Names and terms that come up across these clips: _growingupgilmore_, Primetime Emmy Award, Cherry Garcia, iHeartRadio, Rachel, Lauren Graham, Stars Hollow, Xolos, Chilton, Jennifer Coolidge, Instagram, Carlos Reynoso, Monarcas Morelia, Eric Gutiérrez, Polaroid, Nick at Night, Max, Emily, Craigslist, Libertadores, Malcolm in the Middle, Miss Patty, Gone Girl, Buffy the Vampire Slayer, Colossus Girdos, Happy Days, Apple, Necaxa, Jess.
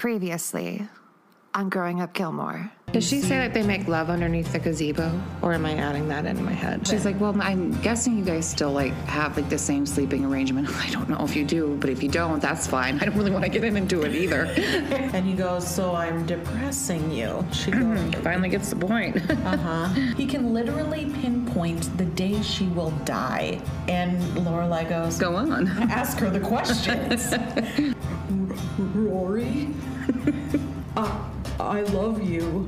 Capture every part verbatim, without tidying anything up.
Previously on Growing Up Gilmore. Does she say that they make love underneath the gazebo? Or am I adding that into my head? She's like, well, I'm guessing you guys still like have like the same sleeping arrangement. I don't know if you do, but if you don't, that's fine. I don't really want to get into it either. And he goes, so I'm depressing you. She goes, finally gets the point. Uh-huh. He can literally pinpoint the day she will die. And Lorelai goes, go on. Ask her the questions. Rory? Uh, I love you.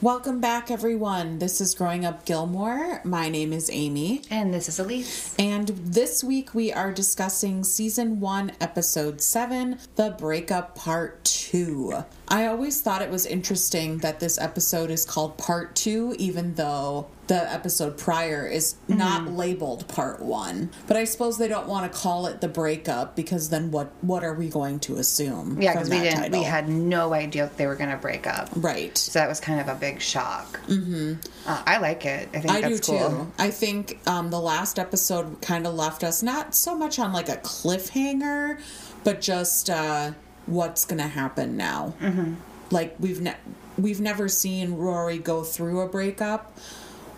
Welcome back, everyone. This is Growing Up Gilmore. My name is Amy. And this is Elise. And this week we are discussing Season one, Episode seven, The Breakup Part two. I always thought it was interesting that this episode is called Part two, even though the episode prior is not mm. labeled Part one. But I suppose they don't want to call it The Breakup, because then what, what are we going to assume? Yeah, because we didn't. Title? We had no idea if they were going to break up. Right. So that was kind of a big shock. Mm-hmm. Uh, I like it. I think I that's do cool. too. I think um, the last episode kind of left us not so much on like a cliffhanger, but just... Uh, what's gonna happen now? Mm-hmm. Like we've ne- we've never seen Rory go through a breakup.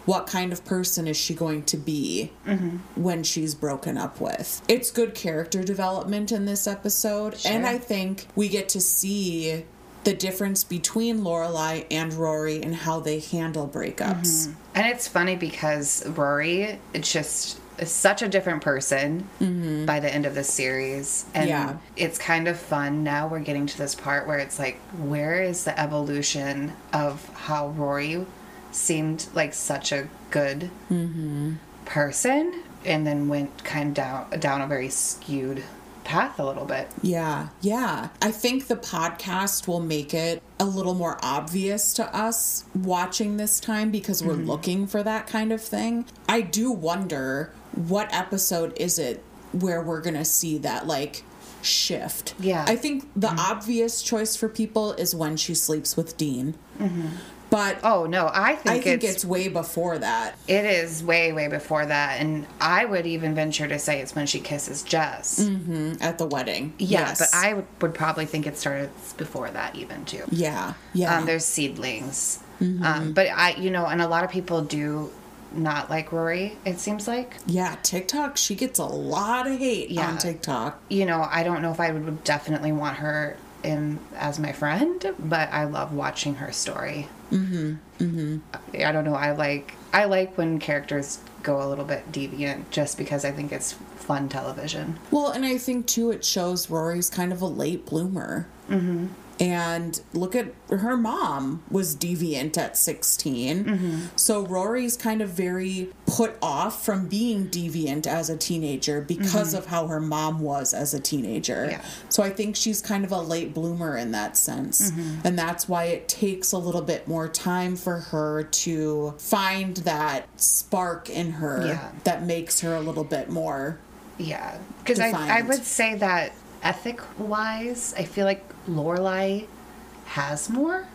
What kind of person is she going to be mm-hmm. when she's broken up with? It's good character development in this episode, sure. And I think we get to see the difference between Lorelai and Rory and how they handle breakups. Mm-hmm. And it's funny because Rory, it's just. Is such a different person mm-hmm. by the end of this series. And yeah. It's kind of fun now we're getting to this part where it's like, where is the evolution of how Rory seemed like such a good mm-hmm. person and then went kind of down, down a very skewed path a little bit. Yeah, yeah. I think the podcast will make it a little more obvious to us watching this time because we're mm-hmm. looking for that kind of thing. I do wonder what episode is it where we're going to see that, like, shift. Yeah. I think the mm-hmm. obvious choice for people is when she sleeps with Dean. Mm-hmm. But oh, no, I think, I think it's, it's way before that. It is way, way before that. And I would even venture to say it's when she kisses Jess. Mm-hmm. At the wedding. Yeah, yes. But I would, would probably think it starts before that even, too. Yeah, yeah. Um, there's seedlings. Mm-hmm. Um, but, I, you know, and a lot of people do not like Rory, it seems like. Yeah, TikTok, she gets a lot of hate yeah. on TikTok. You know, I don't know if I would definitely want her in as my friend, but I love watching her story. Mm-hmm. Mm-hmm. I don't know. I like I like when characters go a little bit deviant just because I think it's fun television. Well, and I think, too, it shows Rory's kind of a late bloomer. Mm-hmm. And look at her mom was deviant at sixteen. Mm-hmm. So Rory's kind of very put off from being deviant as a teenager because mm-hmm. of how her mom was as a teenager. Yeah. So I think she's kind of a late bloomer in that sense. Mm-hmm. And that's why it takes a little bit more time for her to find that spark in her yeah. that makes her a little bit more yeah. Because I, I would say that ethic-wise, I feel like Lorelai has more.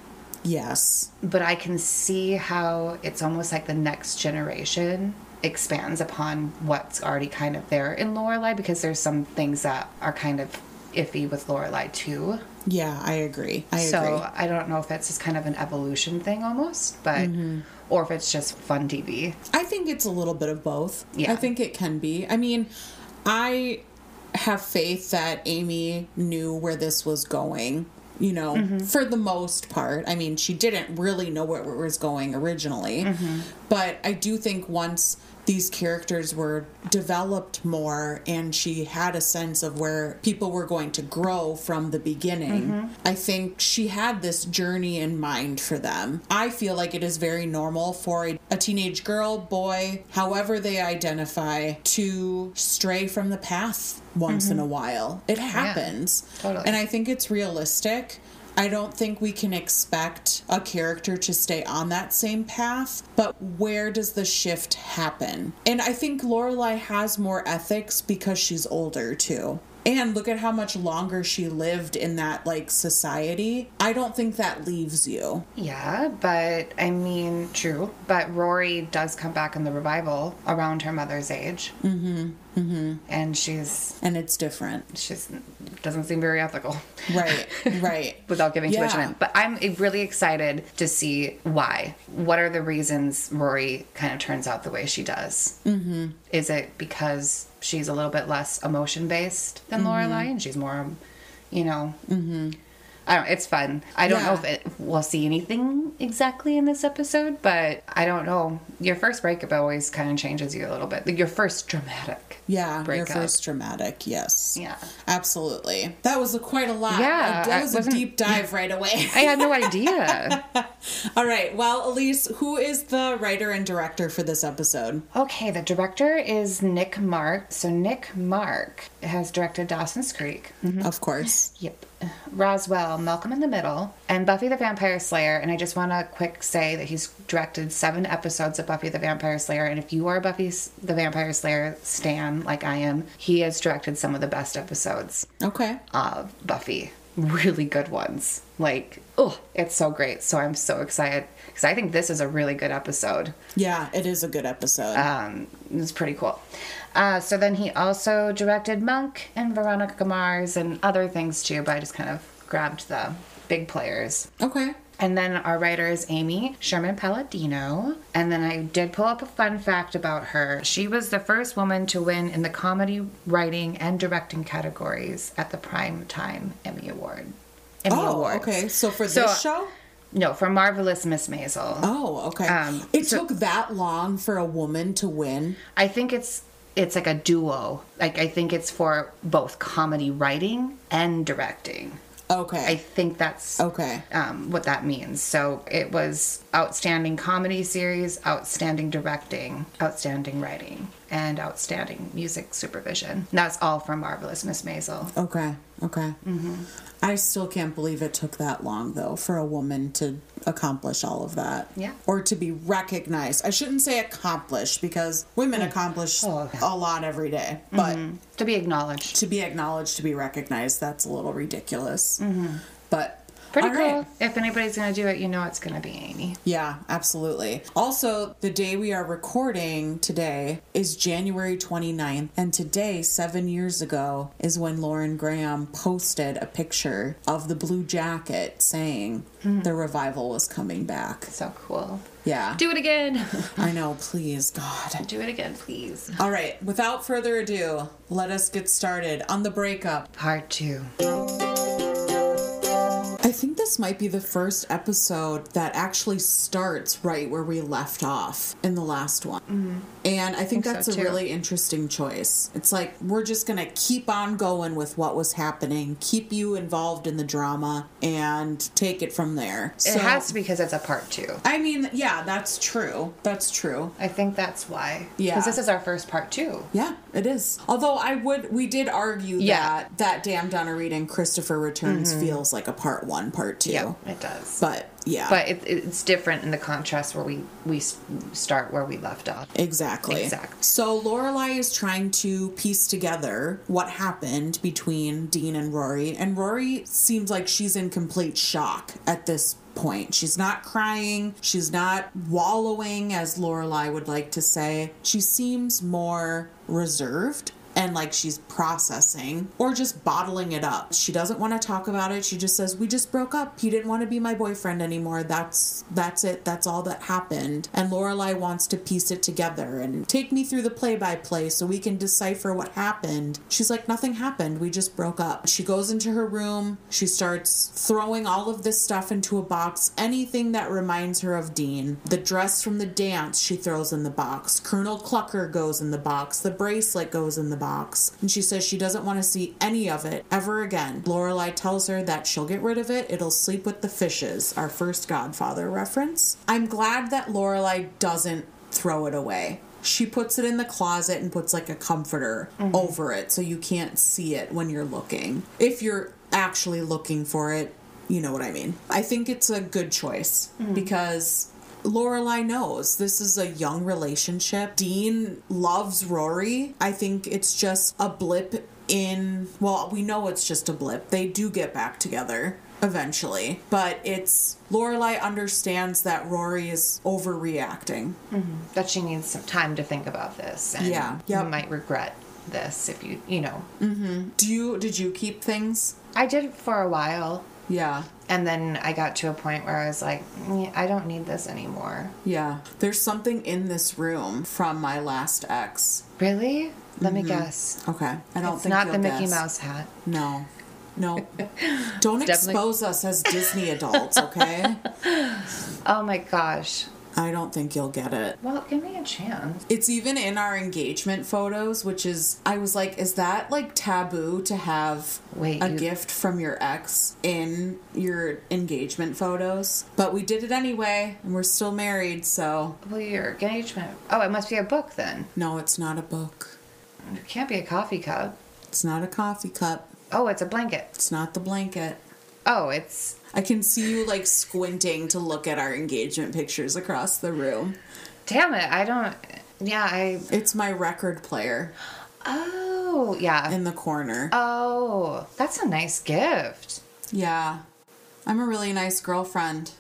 Yes. But I can see how it's almost like the next generation expands upon what's already kind of there in Lorelai, because there's some things that are kind of iffy with Lorelai, too. Yeah, I agree. I so agree. I don't know if it's just kind of an evolution thing almost, but... Mm-hmm. Or if it's just fun T V. I think it's a little bit of both. Yeah. I think it can be. I mean, I... have faith that Amy knew where this was going, you know, mm-hmm. for the most part. I mean, she didn't really know where it was going originally, mm-hmm. but I do think once these characters were developed more and she had a sense of where people were going to grow from the beginning, mm-hmm. I think she had this journey in mind for them. I feel like it is very normal for a, a teenage girl, boy, however they identify, to stray from the path once mm-hmm. in a while. It happens. Yeah, totally. And I think it's realistic. I don't think we can expect a character to stay on that same path, but where does the shift happen? And I think Lorelai has more ethics because she's older, too. And look at how much longer she lived in that, like, society. I don't think that leaves you. Yeah, but, I mean, true. But Rory does come back in the revival around her mother's age. Mm-hmm. Mm-hmm. And she's... And it's different. She's... doesn't seem very ethical. Right, right. Without giving yeah. too much time. But I'm really excited to see why. What are the reasons Rory kind of turns out the way she does? Mm-hmm. Is it because she's a little bit less emotion-based than mm-hmm. Lorelai? And she's more, you know... Mm-hmm. I don't, it's fun. I don't yeah. know if it, we'll see anything exactly in this episode, but I don't know. Your first breakup always kind of changes you a little bit. Like your first dramatic yeah, breakup. Yeah, your first dramatic, yes. Yeah. Absolutely. That was a, quite a lot. Yeah. That was a deep dive right away. I had no idea. All right. Well, Elise, who is the writer and director for this episode? Okay, the director is Nick Mark. So Nick Mark has directed Dawson's Creek. Mm-hmm. Of course. Yep. Roswell, Malcolm in the Middle, and Buffy the Vampire Slayer. And I just want to quick say that he's directed seven episodes of Buffy the Vampire Slayer. And if you are a Buffy the Vampire Slayer stan, like I am, he has directed some of the best episodes okay. of Buffy. Really good ones. Like, oh, it's so great. So I'm so excited. Because I think this is a really good episode. Yeah, it is a good episode. Um, it's pretty cool. Uh, so then he also directed Monk and Veronica Mars and other things too, but I just kind of grabbed the big players. Okay. And then our writer is Amy Sherman-Palladino. And then I did pull up a fun fact about her. She was the first woman to win in the comedy writing and directing categories at the Primetime Emmy Award. Emmy oh, Awards. Okay. So for so, this show? No, for Marvelous Miss Maisel. Oh, okay. Um, it so, took that long for a woman to win? I think it's... It's like a duo. Like, I think it's for both comedy writing and directing. Okay. I think that's okay. Um, what that means. So it was outstanding comedy series, outstanding directing, outstanding writing, and outstanding music supervision. And that's all from Marvelous Miss Maisel. Okay. Okay. Mm-hmm. I still can't believe it took that long, though, for a woman to accomplish all of that. Yeah. Or to be recognized. I shouldn't say accomplished, because women mm. accomplish oh, okay. a lot every day. But mm-hmm. to be acknowledged. To be acknowledged, to be recognized, that's a little ridiculous. Mm-hmm. But... Pretty all cool. Right. If anybody's going to do it, you know it's going to be Amy. Yeah, absolutely. Also, the day we are recording today is January twenty-ninth. And today, seven years ago, is when Lauren Graham posted a picture of the blue jacket saying mm. the revival was coming back. So cool. Yeah. Do it again. I know. Please, God. Do it again, please. All right. Without further ado, let us get started on The Breakup. Part two. I think this might be the first episode that actually starts right where we left off in the last one. Mm-hmm. And I think, I think that's so, a really interesting choice. It's like, we're just going to keep on going with what was happening, keep you involved in the drama, and take it from there. It so, has to because it's a part two. I mean, yeah, that's true. That's true. I think that's why. Yeah. Because this is our first part two. Yeah, it is. Although I would, we did argue yeah. that that damn Donnerita and Christopher Returns mm-hmm. feels like a part one, part two. Yeah, it does. But... Yeah. But it, it's different in the contrast where we, we start where we left off. Exactly. Exactly. So Lorelai is trying to piece together what happened between Dean and Rory. And Rory seems like she's in complete shock at this point. She's not crying. She's not wallowing, as Lorelai would like to say. She seems more reserved. And, like, she's processing or just bottling it up. She doesn't want to talk about it. She just says, we just broke up. He didn't want to be my boyfriend anymore. That's that's it. That's all that happened. And Lorelai wants to piece it together and take me through the play-by-play so we can decipher what happened. She's like, nothing happened. We just broke up. She goes into her room. She starts throwing all of this stuff into a box. Anything that reminds her of Dean. The dress from the dance she throws in the box. Colonel Clucker goes in the box. The bracelet goes in the box. Box. And she says she doesn't want to see any of it ever again. Lorelai tells her that she'll get rid of it. It'll sleep with the fishes. Our first Godfather reference. I'm glad that Lorelai doesn't throw it away. She puts it in the closet and puts like a comforter mm-hmm. over it so you can't see it when you're looking. If you're actually looking for it, you know what I mean. I think it's a good choice mm-hmm. because... Lorelai knows this is a young relationship. Dean loves Rory. I think it's just a blip in, well, we know it's just a blip. They do get back together eventually, but it's Lorelai understands that Rory is overreacting. Mm-hmm. That she needs some time to think about this. And yeah. Yep. You might regret this if you, you know. Mm-hmm. Do you, did you keep things? I did for a while. Yeah. And then I got to a point where I was like, I don't need this anymore. Yeah. There's something in this room from my last ex. Really? Let mm-hmm. me guess. Okay. I don't it's think It's not the guess. Mickey Mouse hat. No. No. Don't it's expose definitely... us as Disney adults, okay? Oh my gosh. I don't think you'll get it. Well, give me a chance. It's even in our engagement photos, which is, I was like, is that like taboo to have Wait, a you... gift from your ex in your engagement photos? But we did it anyway, and we're still married, so. Well, your engagement. Oh, it must be a book then. No, it's not a book. It can't be a coffee cup. It's not a coffee cup. Oh, it's a blanket. It's not the blanket. Oh, it's... I can see you, like, squinting to look at our engagement pictures across the room. Damn it, I don't... Yeah, I... It's my record player. Oh, yeah. In the corner. Oh, that's a nice gift. Yeah. I'm a really nice girlfriend.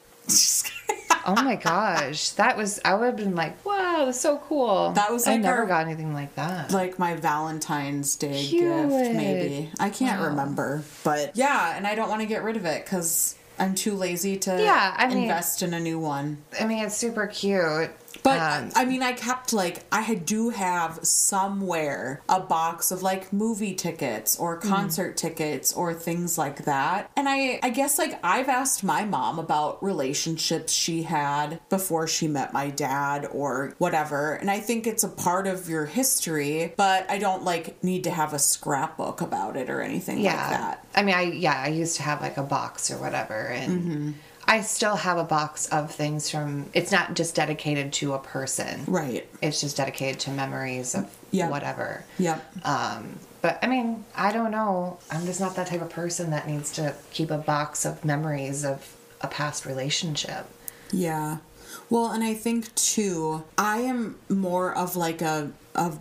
Oh, my gosh. That was... I would have been like, wow, that's so cool. That was like I never our, got anything like that. Like, my Valentine's Day Cute. gift, maybe. I can't wow. remember. But, yeah, and I don't want to get rid of it because... I'm too lazy to yeah, I mean, invest in a new one. I mean, it's super cute. But, um, I mean, I kept, like, I do have somewhere a box of, like, movie tickets or concert mm. tickets or things like that. And I, I guess, like, I've asked my mom about relationships she had before she met my dad or whatever. And I think it's a part of your history, but I don't, like, need to have a scrapbook about it or anything yeah. like that. I mean, I yeah, I used to have, like, a box or whatever. And... Mm-hmm. I still have a box of things from... It's not just dedicated to a person. Right. It's just dedicated to memories of yep. whatever. Yep. Um, but, I mean, I don't know. I'm just not that type of person that needs to keep a box of memories of a past relationship. Yeah. Well, and I think, too, I am more of, like, a... a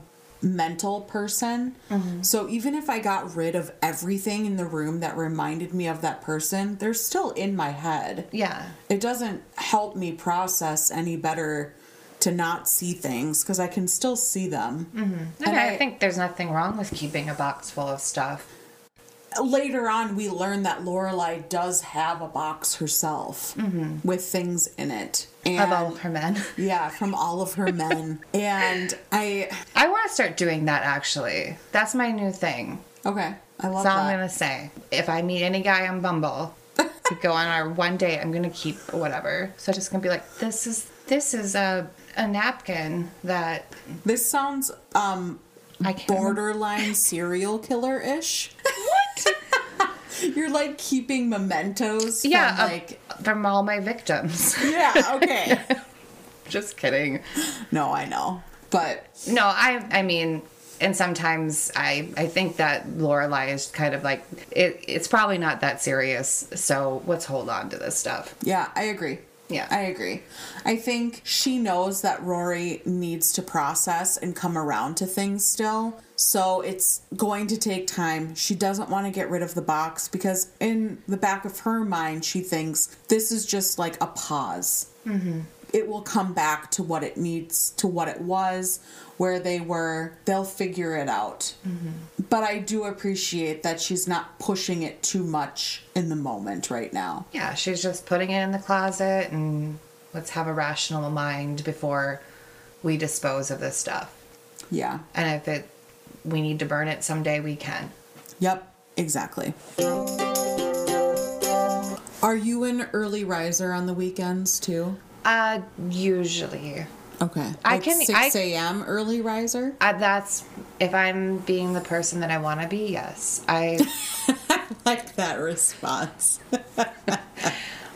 mental person. Mm-hmm. So even if I got rid of everything in the room that reminded me of that person, they're still in my head. Yeah. It doesn't help me process any better to not see things because I can still see them. Mm-hmm. Okay, I, I think there's nothing wrong with keeping a box full of stuff. Later on, we learn that Lorelai does have a box herself mm-hmm. with things in it. And, of all of her men. Yeah, from all of her men. And I... I want to start doing that, actually. That's my new thing. Okay. I love that. That's all I'm going to say. If I meet any guy on Bumble, to go on our one date, I'm going to keep whatever. So I'm just going to be like, this is this is a, a napkin that... This sounds um I can't borderline remember. Serial killer-ish. You're, like, keeping mementos yeah, from, like... Uh, from all my victims. Yeah, okay. Just kidding. No, I know. But... No, I I mean... And sometimes I, I think that Lorelai is kind of like... It, it's probably not that serious, so let's hold on to this stuff. Yeah, I agree. Yeah, I agree. I think she knows that Rory needs to process and come around to things still. So it's going to take time. She doesn't want to get rid of the box because in the back of her mind, she thinks this is just like a pause. Mm-hmm. It will come back to what it needs, to what it was, where they were. They'll figure it out. Mm-hmm. But I do appreciate that she's not pushing it too much in the moment right now. Yeah, she's just putting it in the closet and let's have a rational mind before we dispose of this stuff. Yeah. And if it... we need to burn it someday, we can. Yep, exactly. Are you an early riser on the weekends, too? Uh, usually. Okay. Like I can... six a.m. early riser? Uh, that's... If I'm being the person that I want to be, yes. I... I like that response.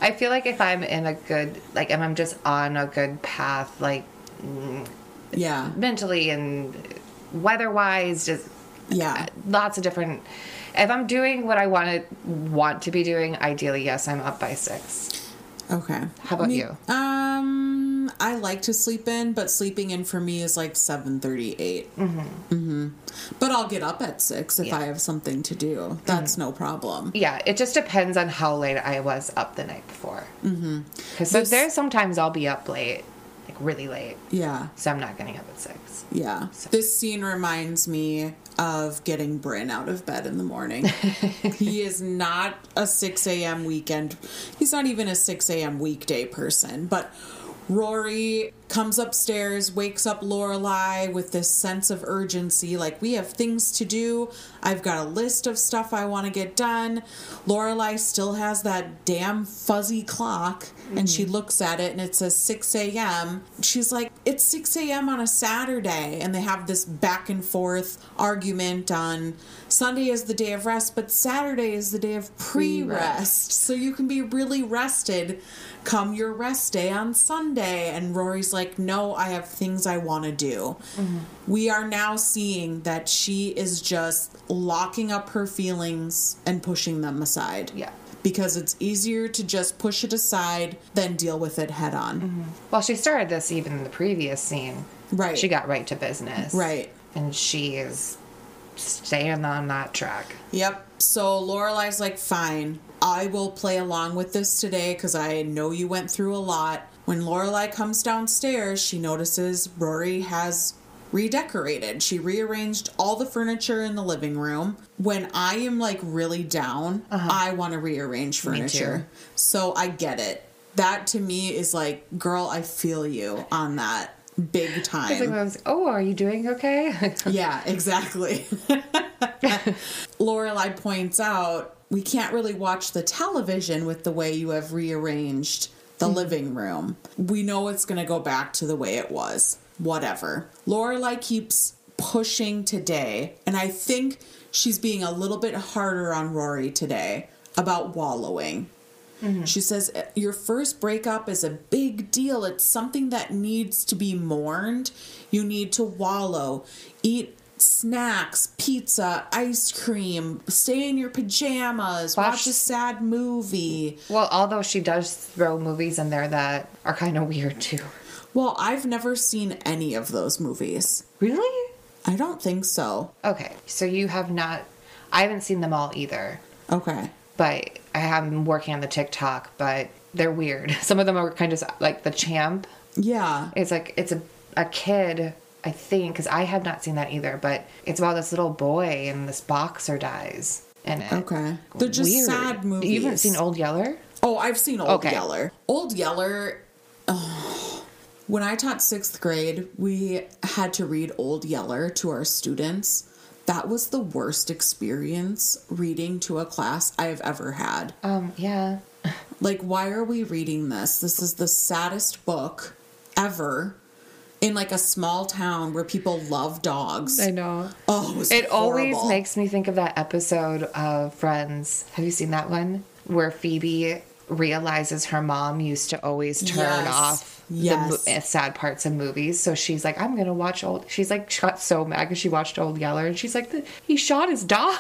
I feel like if I'm in a good... Like, if I'm just on a good path, like... Yeah. Mentally and... weather-wise, just yeah, lots of different. If I'm doing what I want to want to be doing, ideally, yes, I'm up by six. Okay. How about me, you? Um, I like to sleep in, but sleeping in for me is like seven thirty-eight. Mm-hmm. Mm-hmm. Mm-hmm. But I'll get up at six if yeah. I have something to do. That's mm-hmm. no problem. Yeah, it just depends on how late I was up the night before. Mm-hmm. Because so there's sometimes I'll be up late, like really late. Yeah. So I'm not getting up at six. Yeah. So. This scene reminds me of getting Bryn out of bed in the morning. He is not a six a.m. weekend. He's not even a six a.m. weekday person, but... Rory comes upstairs, wakes up Lorelai with this sense of urgency. Like, we have things to do. I've got a list of stuff I want to get done. Lorelai still has that damn fuzzy clock, mm-hmm. and she looks at it, and it says six a.m. She's like, it's six a.m. on a Saturday, and they have this back and forth argument on Sunday is the day of rest, but Saturday is the day of pre-rest. So you can be really rested come your rest day on Sunday. And Rory's like, no, I have things I want to do. Mm-hmm. We are now seeing that she is just locking up her feelings and pushing them aside. Yeah. Because it's easier to just push it aside than deal with it head on. Mm-hmm. Well, she started this even in the previous scene. Right. She got right to business. Right. And she is staying on that track. Yep. So Lorelai's like, fine, I will play along with this today because I know you went through a lot. When Lorelai comes downstairs, she notices Rory has redecorated. She rearranged all the furniture in the living room. When I am, like, really down, uh-huh. I want to rearrange furniture. So I get it. That, to me, is like, girl, I feel you on that big time. Like, I was, oh, are you doing okay? Yeah, exactly. Lorelai points out, we can't really watch the television with the way you have rearranged the mm-hmm. living room. We know it's going to go back to the way it was. Whatever. Lorelai keeps pushing today, and I think she's being a little bit harder on Rory today about wallowing. Mm-hmm. She says, your first breakup is a big deal. It's something that needs to be mourned. You need to wallow. Eat snacks, pizza, ice cream, stay in your pajamas, watch, watch a sad movie. Well, although she does throw movies in there that are kind of weird too. Well, I've never seen any of those movies. Really? I don't think so. Okay. So you have not... I haven't seen them all either. Okay. But I have been working on the TikTok, but they're weird. Some of them are kind of like The Champ. Yeah. It's like, it's a, a kid... I think, because I have not seen that either, but it's about this little boy and this boxer dies in it. Okay. They're just weird. Sad movies. You haven't seen Old Yeller? Oh, I've seen Old okay. Yeller. Old Yeller, oh. When I taught sixth grade, we had to read Old Yeller to our students. That was the worst experience reading to a class I have ever had. Um, yeah. Like, why are we reading this? This is the saddest book ever. In, like, a small town where people love dogs. I know. Oh, it was It horrible. Always makes me think of that episode of Friends. Have you seen that one? Where Phoebe realizes her mom used to always turn yes. off yes. the mo- sad parts of movies. So she's like, I'm going to watch Old... She's, like, shot so mad because she watched Old Yeller. And she's like, he shot his dog.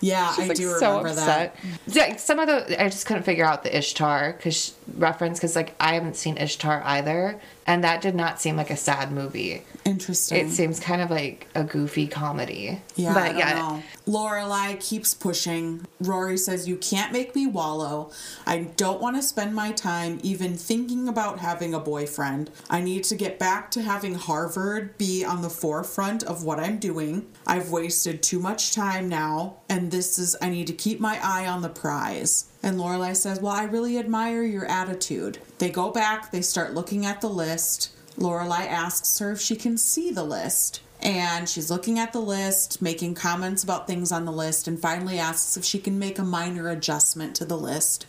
Yeah, she's I like, do so remember upset. That. Yeah, some of the... I just couldn't figure out the Ishtar cause, reference because, like, I haven't seen Ishtar either. And that did not seem like a sad movie. Interesting. It seems kind of like a goofy comedy. Yeah, but I don't yeah. know. Lorelai keeps pushing. Rory says, you can't make me wallow. I don't want to spend my time even thinking about having a boyfriend. I need to get back to having Harvard be on the forefront of what I'm doing. I've wasted too much time now. And this is, I need to keep my eye on the prize. And Lorelai says, well, I really admire your attitude. They go back. They start looking at the list. Lorelai asks her if she can see the list. And she's looking at the list, making comments about things on the list, and finally asks if she can make a minor adjustment to the list.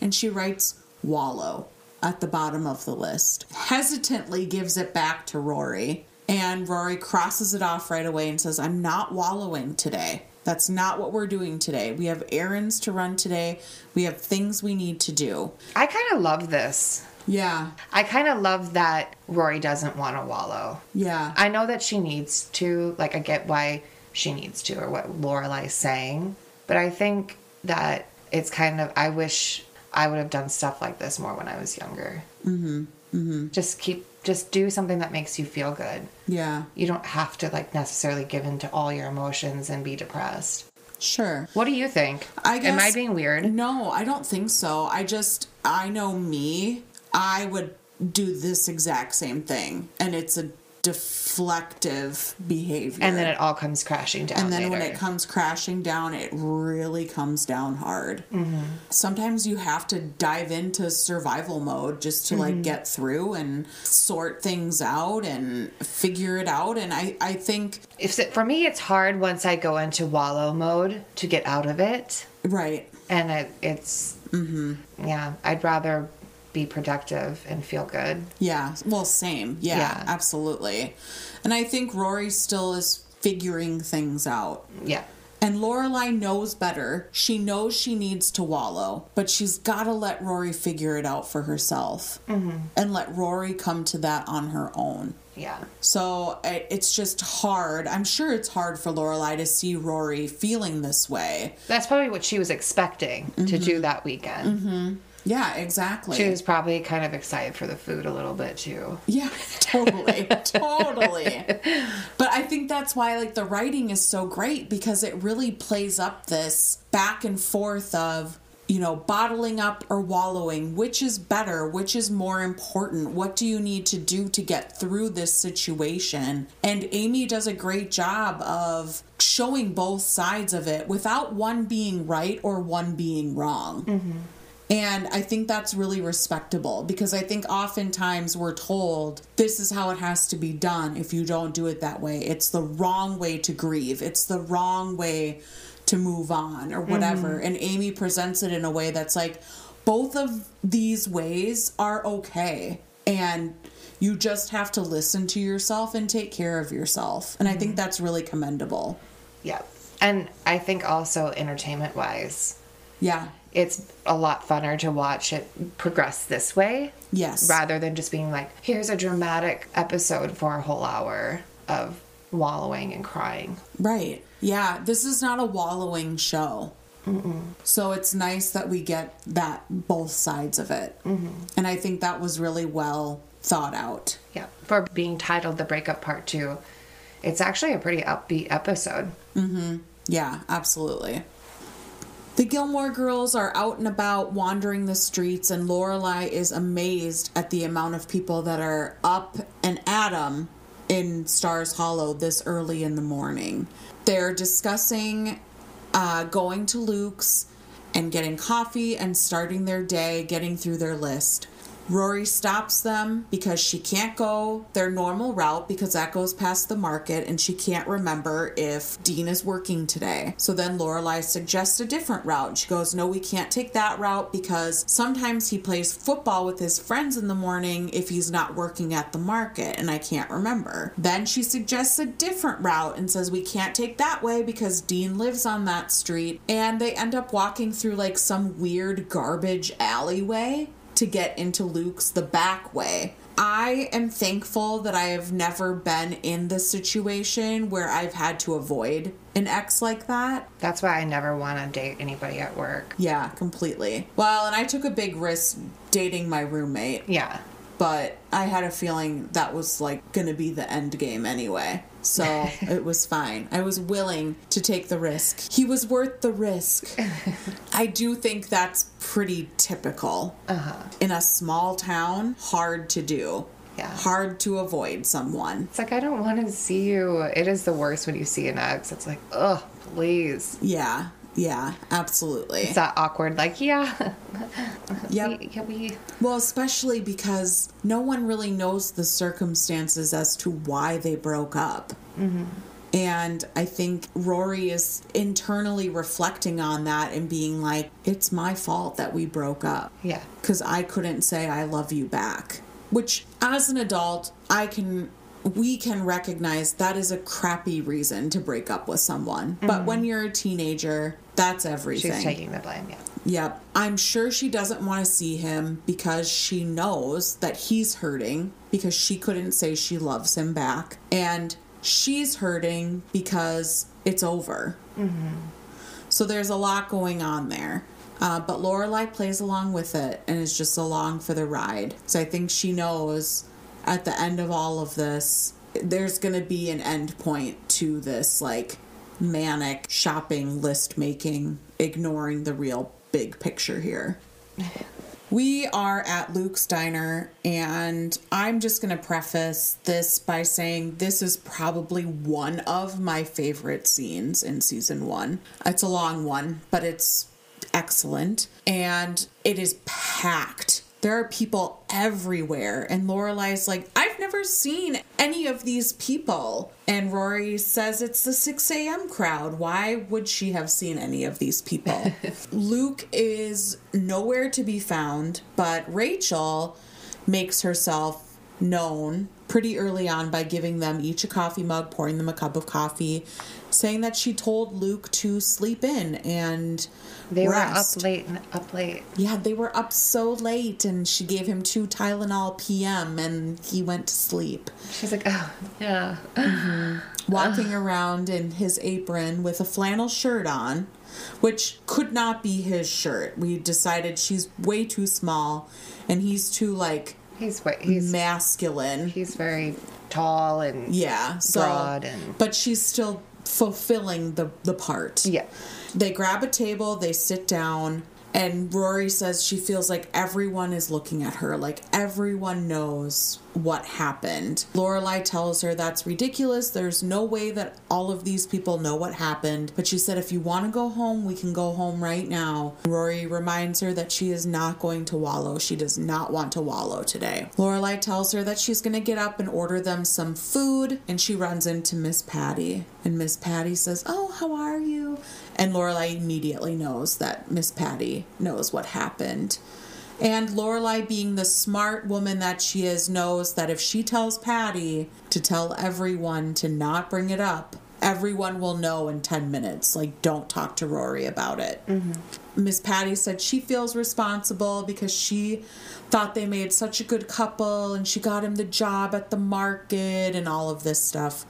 And she writes, wallow, at the bottom of the list. Hesitantly gives it back to Rory. And Rory crosses it off right away and says, I'm not wallowing today. That's not what we're doing today. We have errands to run today. We have things we need to do. I kind of love this. Yeah. I kind of love that Rory doesn't want to wallow. Yeah. I know that she needs to. Like, I get why she needs to or what Lorelai's saying. But I think that it's kind of, I wish I would have done stuff like this more when I was younger. Mm-hmm. Mm-hmm. Just keep just do something that makes you feel good. Yeah. You don't have to, like, necessarily give in to all your emotions and be depressed. Sure. What do you think? I guess, am I being weird? No, I don't think so. I just, I know me. I would do this exact same thing. And it's a deflective behavior. And then it all comes crashing down. And then later. When it comes crashing down, it really comes down hard. Mm-hmm. Sometimes you have to dive into survival mode just to mm-hmm. like get through and sort things out and figure it out. And I, I think... if it, for me, it's hard once I go into wallow mode to get out of it. Right. And it, it's... Mm-hmm. Yeah, I'd rather... be productive and feel good. Yeah. Well, same. Yeah, yeah. Absolutely. And I think Rory still is figuring things out. Yeah. And Lorelai knows better. She knows she needs to wallow, but she's got to let Rory figure it out for herself mm-hmm. and let Rory come to that on her own. Yeah. So it's just hard. I'm sure it's hard for Lorelai to see Rory feeling this way. That's probably what she was expecting mm-hmm. to do that weekend. Mm-hmm. Yeah, exactly. She was probably kind of excited for the food a little bit, too. Yeah, totally. totally. But I think that's why, like, the writing is so great, because it really plays up this back and forth of, you know, bottling up or wallowing. Which is better? Which is more important? What do you need to do to get through this situation? And Amy does a great job of showing both sides of it without one being right or one being wrong. Mm-hmm. And I think that's really respectable, because I think oftentimes we're told this is how it has to be done. If you don't do it that way, it's the wrong way to grieve. It's the wrong way to move on or whatever. Mm-hmm. And Amy presents it in a way that's like, both of these ways are okay. And you just have to listen to yourself and take care of yourself. And mm-hmm. I think that's really commendable. Yeah. And I think also entertainment wise. Yeah. It's a lot funner to watch it progress this way. Yes. Rather than just being like, here's a dramatic episode for a whole hour of wallowing and crying. Right. Yeah. This is not a wallowing show. Mm-mm. So it's nice that we get that, both sides of it. Mm-hmm. And I think that was really well thought out. Yeah. For being titled The Breakup Part two, it's actually a pretty upbeat episode. Mm-hmm. Yeah, absolutely. The Gilmore Girls are out and about wandering the streets, and Lorelai is amazed at the amount of people that are up and at 'em in Stars Hollow this early in the morning. They're discussing uh, going to Luke's and getting coffee and starting their day, getting through their list. Rory stops them because she can't go their normal route because that goes past the market, and she can't remember if Dean is working today. So then Lorelai suggests a different route. She goes, no, we can't take that route because sometimes he plays football with his friends in the morning if he's not working at the market, and I can't remember. Then she suggests a different route and says we can't take that way because Dean lives on that street, and they end up walking through like some weird garbage alleyway to get into Luke's the back way. I am thankful that I have never been in the situation where I've had to avoid an ex like that. That's why I never want to date anybody at work. Yeah, completely. Well, and I took a big risk dating my roommate. Yeah. But I had a feeling that was like going to be the end game anyway. So it was fine. I was willing to take the risk. He was worth the risk. I do think that's pretty typical. Uh-huh. In a small town, hard to do. Yeah. Hard to avoid someone. It's like, I don't want to see you. It is the worst when you see an ex. It's like, ugh, please. Yeah. Yeah, absolutely. It's that awkward, like, yeah. Yep. We, yeah, we... Well, especially because no one really knows the circumstances as to why they broke up. Mm-hmm. And I think Rory is internally reflecting on that and being like, it's my fault that we broke up. Yeah. Because I couldn't say I love you back. Which, as an adult, I can... we can recognize that is a crappy reason to break up with someone. Mm-hmm. But when you're a teenager, that's everything. She's taking the blame, yeah. Yep. I'm sure she doesn't want to see him because she knows that he's hurting because she couldn't say she loves him back. And she's hurting because it's over. Mm-hmm. So there's a lot going on there. Uh, but Lorelai plays along with it and is just along for the ride. So I think she knows at the end of all of this, there's going to be an end point to this, like, manic shopping, list making, ignoring the real big picture here. We are at Luke's Diner, and I'm just going to preface this by saying this is probably one of my favorite scenes in season one. It's a long one, but it's excellent, and it is packed. There are people everywhere, and Lorelai's like, I've never seen any of these people. And Rory says it's the six a.m. crowd. Why would she have seen any of these people? Luke is nowhere to be found, but Rachel makes herself known pretty early on by giving them each a coffee mug, pouring them a cup of coffee, saying that she told Luke to sleep in and They rest. were up late and up late. Yeah, they were up so late, and she gave him two Tylenol P M, and he went to sleep. She's like, oh, yeah. Mm-hmm. Walking around in his apron with a flannel shirt on, which could not be his shirt. We decided she's way too small, and he's too, like, he's, he's masculine. He's very tall and yeah, so, broad. And... But she's still... fulfilling the, the part. Yeah. They grab a table, they sit down, and Rory says she feels like everyone is looking at her, like everyone knows what happened. Lorelai tells her that's ridiculous. There's no way that all of these people know what happened. But she said, if you want to go home, we can go home right now. Rory reminds her that she is not going to wallow. She does not want to wallow today. Lorelai tells her that she's going to get up and order them some food. And she runs into Miss Patty. And Miss Patty says, oh, how are you? And Lorelai immediately knows that Miss Patty knows what happened. And Lorelai, being the smart woman that she is, knows that if she tells Patty to tell everyone to not bring it up, everyone will know in ten minutes. Like, don't talk to Rory about it. Mm-hmm. Miss Patty said she feels responsible because she thought they made such a good couple, and she got him the job at the market and all of this stuff.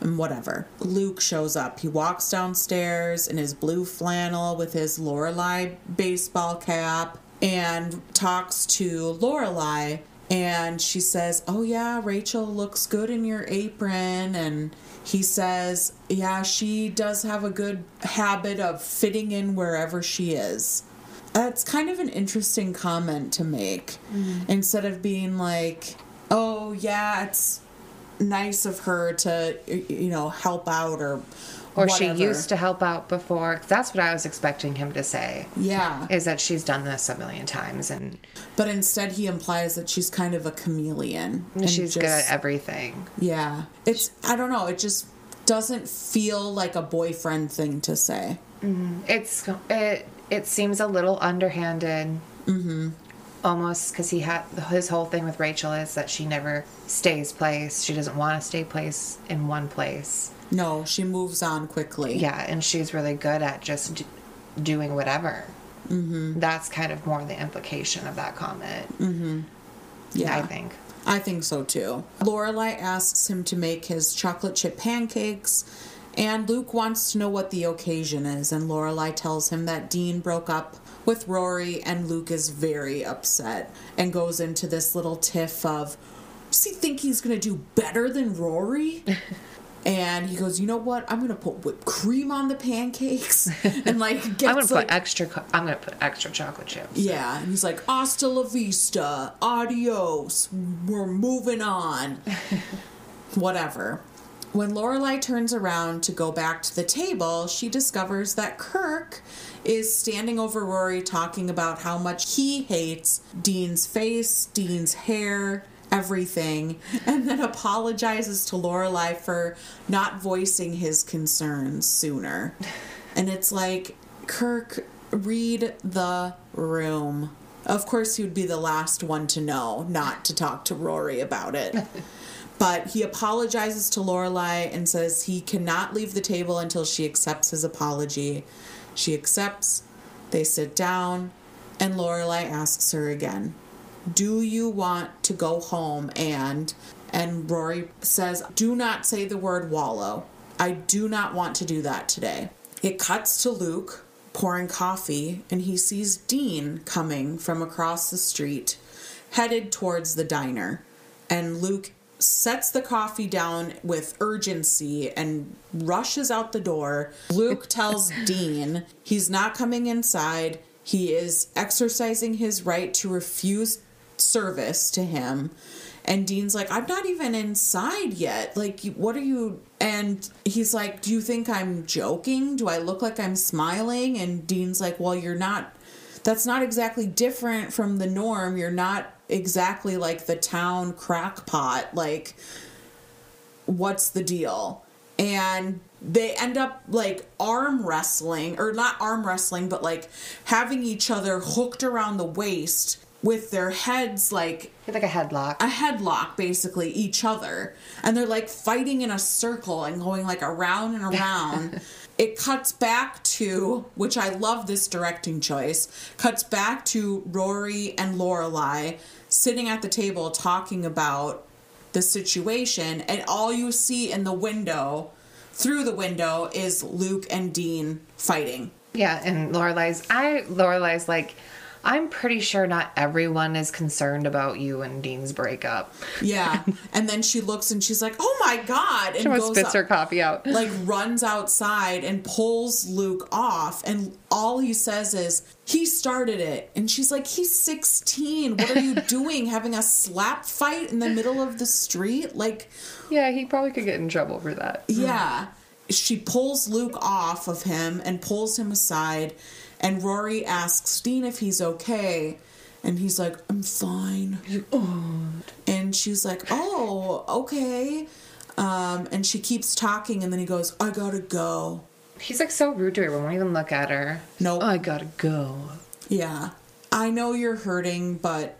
And whatever. Luke shows up. He walks downstairs in his blue flannel with his Lorelai baseball cap and talks to Lorelai. And she says, oh, yeah, Rachel looks good in your apron. And he says, yeah, she does have a good habit of fitting in wherever she is. That's kind of an interesting comment to make. Mm. Instead of being like, oh, yeah, it's nice of her to, you know, help out or Or whatever. She used to help out before. That's what I was expecting him to say. Yeah. Is that she's done this a million times. and But instead he implies that she's kind of a chameleon. And she's just good at everything. Yeah. It's, I don't know, it just doesn't feel like a boyfriend thing to say. Mm-hmm. It's it, it seems a little underhanded. Mm-hmm. Almost, because he had his whole thing with Rachel is that she never stays place. She doesn't want to stay place in one place. No, she moves on quickly. Yeah, and she's really good at just do, doing whatever. Mm-hmm. That's kind of more the implication of that comment. Mm-hmm. Yeah, I think. I think so too. Lorelai asks him to make his chocolate chip pancakes. And Luke wants to know what the occasion is, and Lorelai tells him that Dean broke up with Rory, and Luke is very upset and goes into this little tiff of, does he think he's going to do better than Rory? And he goes, you know what? I'm going to put whipped cream on the pancakes. And like, gets I'm going like, to put extra, co- I'm going to put extra chocolate chips. Yeah. And he's like, hasta la vista, adios, we're moving on. Whatever. When Lorelai turns around to go back to the table, she discovers that Kirk is standing over Rory talking about how much he hates Dean's face, Dean's hair, everything, and then apologizes to Lorelai for not voicing his concerns sooner. And it's like, Kirk, read the room. Of course, he would be the last one to know not to talk to Rory about it. But he apologizes to Lorelai and says he cannot leave the table until she accepts his apology. She accepts, they sit down, and Lorelai asks her again, do you want to go home? And and Rory says, do not say the word wallow. I do not want to do that today. It cuts to Luke pouring coffee, and he sees Dean coming from across the street, headed towards the diner. and Luke sets the coffee down with urgency and rushes out the door. Luke tells Dean he's not coming inside. He is exercising his right to refuse service to him. And Dean's like, I'm not even inside yet. Like, what are you... And he's like, do you think I'm joking? Do I look like I'm smiling? And Dean's like, well, you're not... That's not exactly different from the norm. You're not exactly like the town crackpot. Like, what's the deal? And they end up, like, arm wrestling. Or not arm wrestling, but, like, having each other hooked around the waist... with their heads, like... Like a headlock. A headlock, basically, each other. And they're, like, fighting in a circle and going, like, around and around. It cuts back to, which I love this directing choice, cuts back to Rory and Lorelai sitting at the table talking about the situation. And all you see in the window, through the window, is Luke and Dean fighting. Yeah, and Lorelai's... I... Lorelai's, like... I'm pretty sure not everyone is concerned about you and Dean's breakup. Yeah. And then she looks and she's like, oh my God. And she almost goes spits up, her coffee out. Like, runs outside and pulls Luke off. And all he says is, he started it. And she's like, he's sixteen. What are you doing? Having a slap fight in the middle of the street? Like, yeah, he probably could get in trouble for that. Yeah. She pulls Luke off of him and pulls him aside. And Rory asks Dean if he's okay. And he's like, I'm fine. And she's like, oh, okay. Um, and she keeps talking. And then he goes, I gotta go. He's like so rude to her. Won't even look at her. No, nope. I gotta go. Yeah. I know you're hurting, but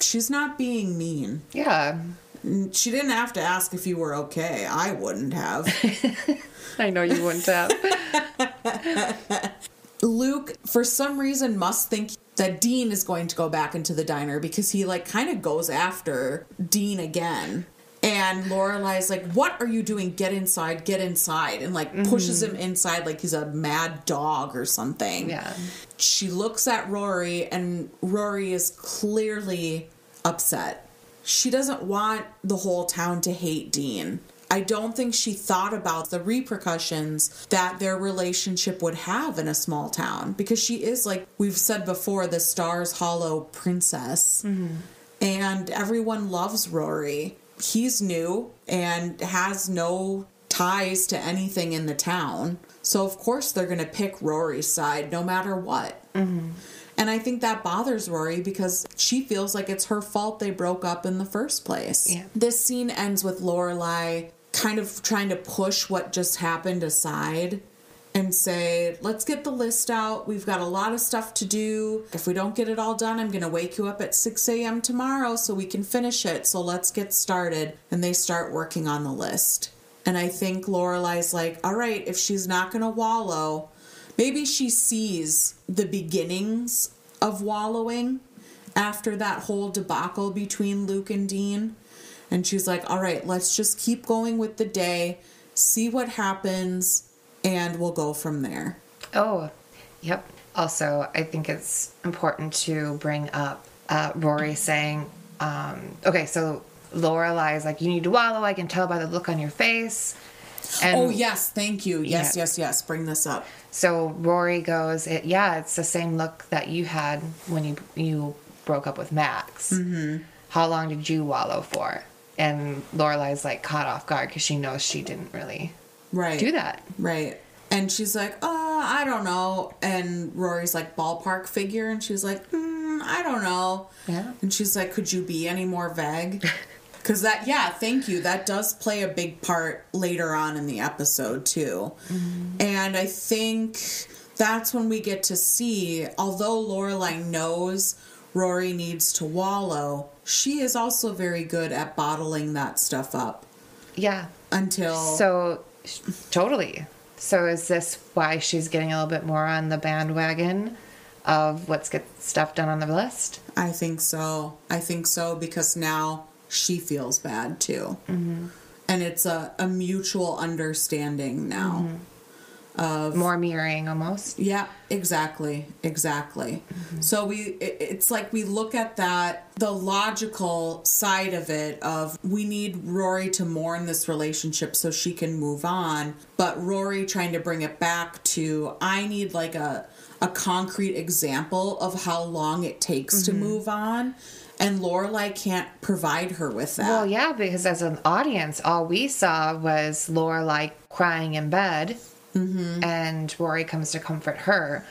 she's not being mean. Yeah. She didn't have to ask if you were okay. I wouldn't have. I know you wouldn't have. Luke, for some reason, must think that Dean is going to go back into the diner because he, like, kind of goes after Dean again. And Lorelai's like, what are you doing? Get inside, get inside. And, like, mm-hmm. pushes him inside like he's a mad dog or something. Yeah. She looks at Rory, and Rory is clearly upset. She doesn't want the whole town to hate Dean. I don't think she thought about the repercussions that their relationship would have in a small town. Because she is, like we've said before, the Stars Hollow princess. Mm-hmm. And everyone loves Rory. He's new and has no ties to anything in the town. So, of course, they're going to pick Rory's side no matter what. Mm-hmm. And I think that bothers Rory because she feels like it's her fault they broke up in the first place. Yeah. This scene ends with Lorelai kind of trying to push what just happened aside and say, let's get the list out. We've got a lot of stuff to do. If we don't get it all done, I'm going to wake you up at six a.m. tomorrow so we can finish it. So let's get started. And they start working on the list. And I think Lorelai's like, all right, if she's not going to wallow, maybe she sees the beginnings of wallowing after that whole debacle between Luke and Dean. And she's like, all right, let's just keep going with the day, see what happens, and we'll go from there. Oh, yep. Also, I think it's important to bring up uh, Rory saying, um, okay, so Lorelai is like, you need to wallow. I can tell by the look on your face. And, oh, yes. Thank you. Yes, yeah. yes, yes. Bring this up. So Rory goes, it, yeah, it's the same look that you had when you you broke up with Max. Mm-hmm. How long did you wallow for? And Lorelai's, like, caught off guard because she knows she didn't really right. do that. Right. And she's like, oh, I don't know. And Rory's, like, ballpark figure. And she's like, mm, I don't know. Yeah. And she's like, could you be any more vague? Because that, yeah, thank you. That does play a big part later on in the episode, too. Mm-hmm. And I think that's when we get to see, although Lorelai knows Rory needs to wallow, she is also very good at bottling that stuff up. Yeah. Until... So, totally. So is this why she's getting a little bit more on the bandwagon of let's get stuff done on the list? I think so. I think so, because now... she feels bad, too. Mm-hmm. And it's a, a mutual understanding now. Mm-hmm. of more mirroring almost. Yeah, exactly. Exactly. Mm-hmm. So we, it, it's like we look at that, the logical side of it of we need Rory to mourn this relationship so she can move on. But Rory trying to bring it back to, I need like a, a concrete example of how long it takes mm-hmm. to move on. And Lorelai can't provide her with that. Well, yeah, because as an audience, all we saw was Lorelai crying in bed. Mm-hmm. And Rory comes to comfort her,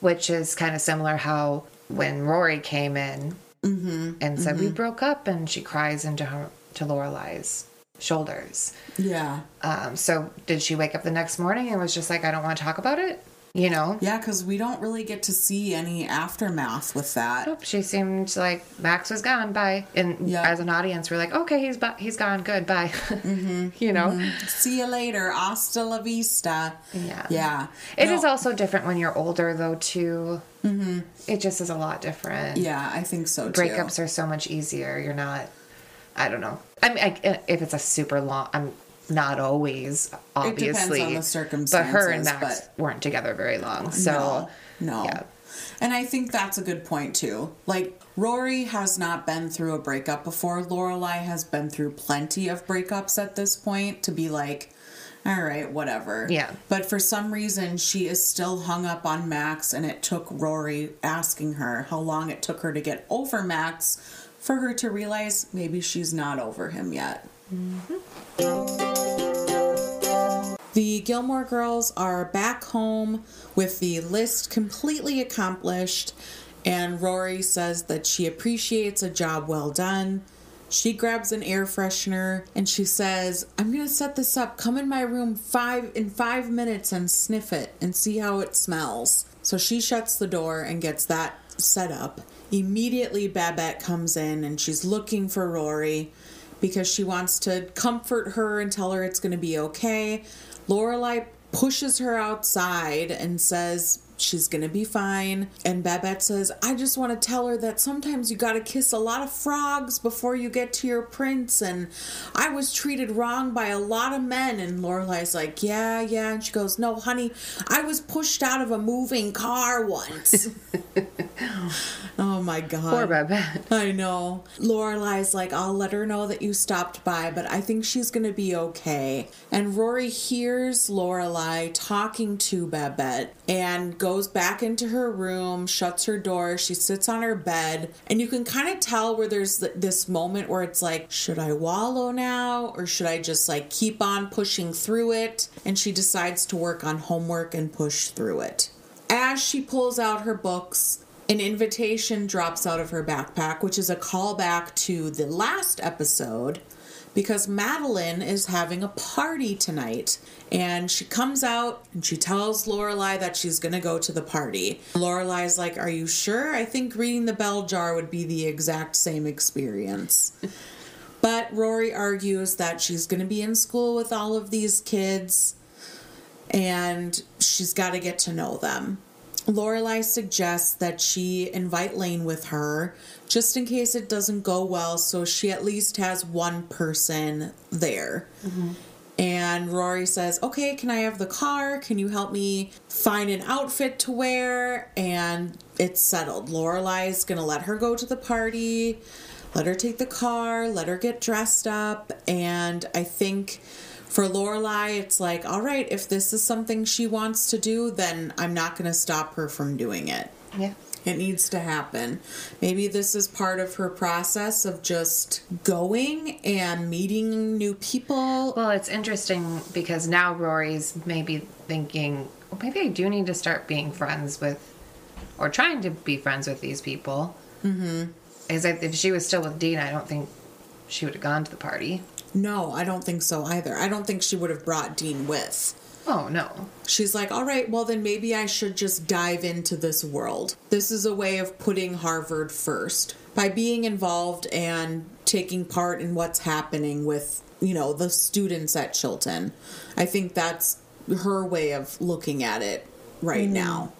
which is kind of similar how when Rory came in mm-hmm. and said, mm-hmm. we broke up, and she cries into her, to Lorelai's shoulders. Yeah. Um, so did she wake up the next morning and was just like, I don't want to talk about it? You know? Yeah, because we don't really get to see any aftermath with that. Nope. She seemed like Max was gone. Bye. And yep. as an audience, we're like, okay, he's bu- he's gone. Good. Bye. Mm-hmm. You know? Mm-hmm. See you later. Hasta la vista. Yeah. Yeah. It no. is also different when you're older, though, too. Mm-hmm. It just is a lot different. Yeah, I think so, too. Breakups are so much easier. You're not, I don't know. I mean, I, if it's a super long, I'm Not always, obviously. It depends on the circumstances. But her and Max weren't together very long. So, no. no. Yeah. And I think that's a good point, too. Like, Rory has not been through a breakup before. Lorelai has been through plenty of breakups at this point to be like, all right, whatever. Yeah. But for some reason, she is still hung up on Max, and it took Rory asking her how long it took her to get over Max for her to realize maybe she's not over him yet. Mm-hmm. The Gilmore Girls are back home with the list completely accomplished, and Rory says that she appreciates a job well done. She grabs an air freshener and she says, I'm gonna set this up, come in my room five in five minutes and sniff it and see how it smells. So she shuts the door and gets that set up. Immediately Babette comes in and she's looking for Rory because she wants to comfort her and tell her it's going to be okay. Lorelai pushes her outside and says she's going to be fine. And Babette says, I just want to tell her that sometimes you got to kiss a lot of frogs before you get to your prince. And I was treated wrong by a lot of men. And Lorelai's like, yeah, yeah. And she goes, no, honey, I was pushed out of a moving car once. Oh, my God. Poor Babette. I know. Lorelai's like, I'll let her know that you stopped by, but I think she's going to be okay. And Rory hears Lorelai talking to Babette and goes back into her room, shuts her door. She sits on her bed. And you can kind of tell where there's this moment where it's like, should I wallow now? Or should I just like keep on pushing through it? And she decides to work on homework and push through it. As she pulls out her books, an invitation drops out of her backpack, which is a callback to the last episode because Madeline is having a party tonight. And she comes out and she tells Lorelai that she's going to go to the party. Lorelai's like, are you sure? I think reading The Bell Jar would be the exact same experience. But Rory argues that she's going to be in school with all of these kids and she's got to get to know them. Lorelai suggests that she invite Lane with her just in case it doesn't go well, so she at least has one person there. Mm-hmm. And Rory says, okay, can I have the car? Can you help me find an outfit to wear? And it's settled. Lorelai's going to let her go to the party, let her take the car, let her get dressed up. And I think for Lorelai, it's like, all right, if this is something she wants to do, then I'm not going to stop her from doing it. Yeah. It needs to happen. Maybe this is part of her process of just going and meeting new people. Well, it's interesting because now Rory's maybe thinking, well, maybe I do need to start being friends with or trying to be friends with these people. Mm-hmm. Because if she was still with Dean, I don't think she would have gone to the party. No, I don't think so either. I don't think she would have brought Dean with. Oh, no. She's like, all right, well, then maybe I should just dive into this world. This is a way of putting Harvard first. By being involved and taking part in what's happening with, you know, the students at Chilton. I think that's her way of looking at it right mm. now.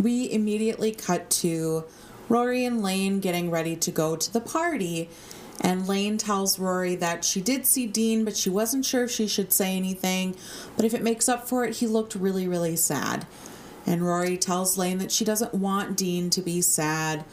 We immediately cut to Rory and Lane getting ready to go to the party. And Lane tells Rory that she did see Dean, but she wasn't sure if she should say anything. But if it makes up for it, he looked really, really sad. And Rory tells Lane that she doesn't want Dean to be sad,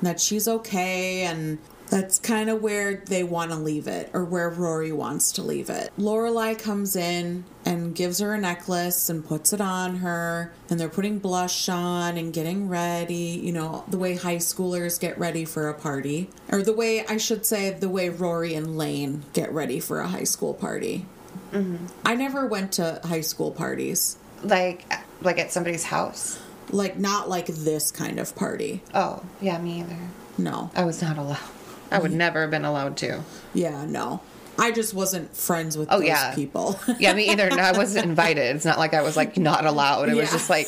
that she's okay, and that's kind of where they want to leave it, or where Rory wants to leave it. Lorelai comes in and gives her a necklace and puts it on her, and they're putting blush on and getting ready, you know, the way high schoolers get ready for a party. Or the way, I should say, the way Rory and Lane get ready for a high school party. Mm-hmm. I never went to high school parties. Like, like at somebody's house? Like, not like this kind of party. Oh, yeah, me either. No. I was not allowed. I would never have been allowed to. Yeah, no. I just wasn't friends with oh, those yeah. people. Yeah, me either. No, I wasn't invited. It's not like I was, like, not allowed. It yeah. was just like...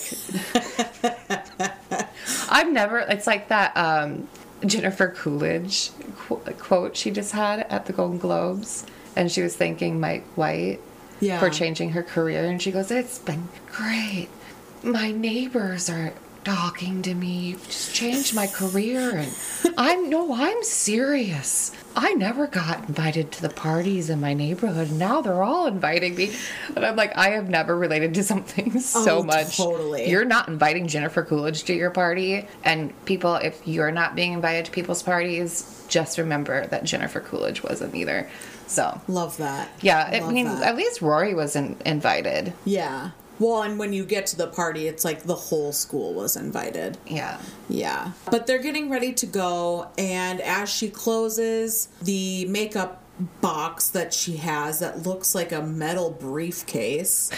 I've never... It's like that um, Jennifer Coolidge qu- quote she just had at the Golden Globes. And she was thanking Mike White yeah. for changing her career. And she goes, it's been great. My neighbors are... talking to me, just changed my career, and I'm no, I'm serious. I never got invited to the parties in my neighborhood, and now they're all inviting me. And I'm like, I have never related to something so oh, much. Totally, you're not inviting Jennifer Coolidge to your party, and people, if you're not being invited to people's parties, just remember that Jennifer Coolidge wasn't either. So love that. Yeah, I love mean, that. At least Rory wasn't invited. Yeah. Well, and when you get to the party, it's like the whole school was invited. Yeah. Yeah. But they're getting ready to go, and as she closes the makeup box that she has that looks like a metal briefcase,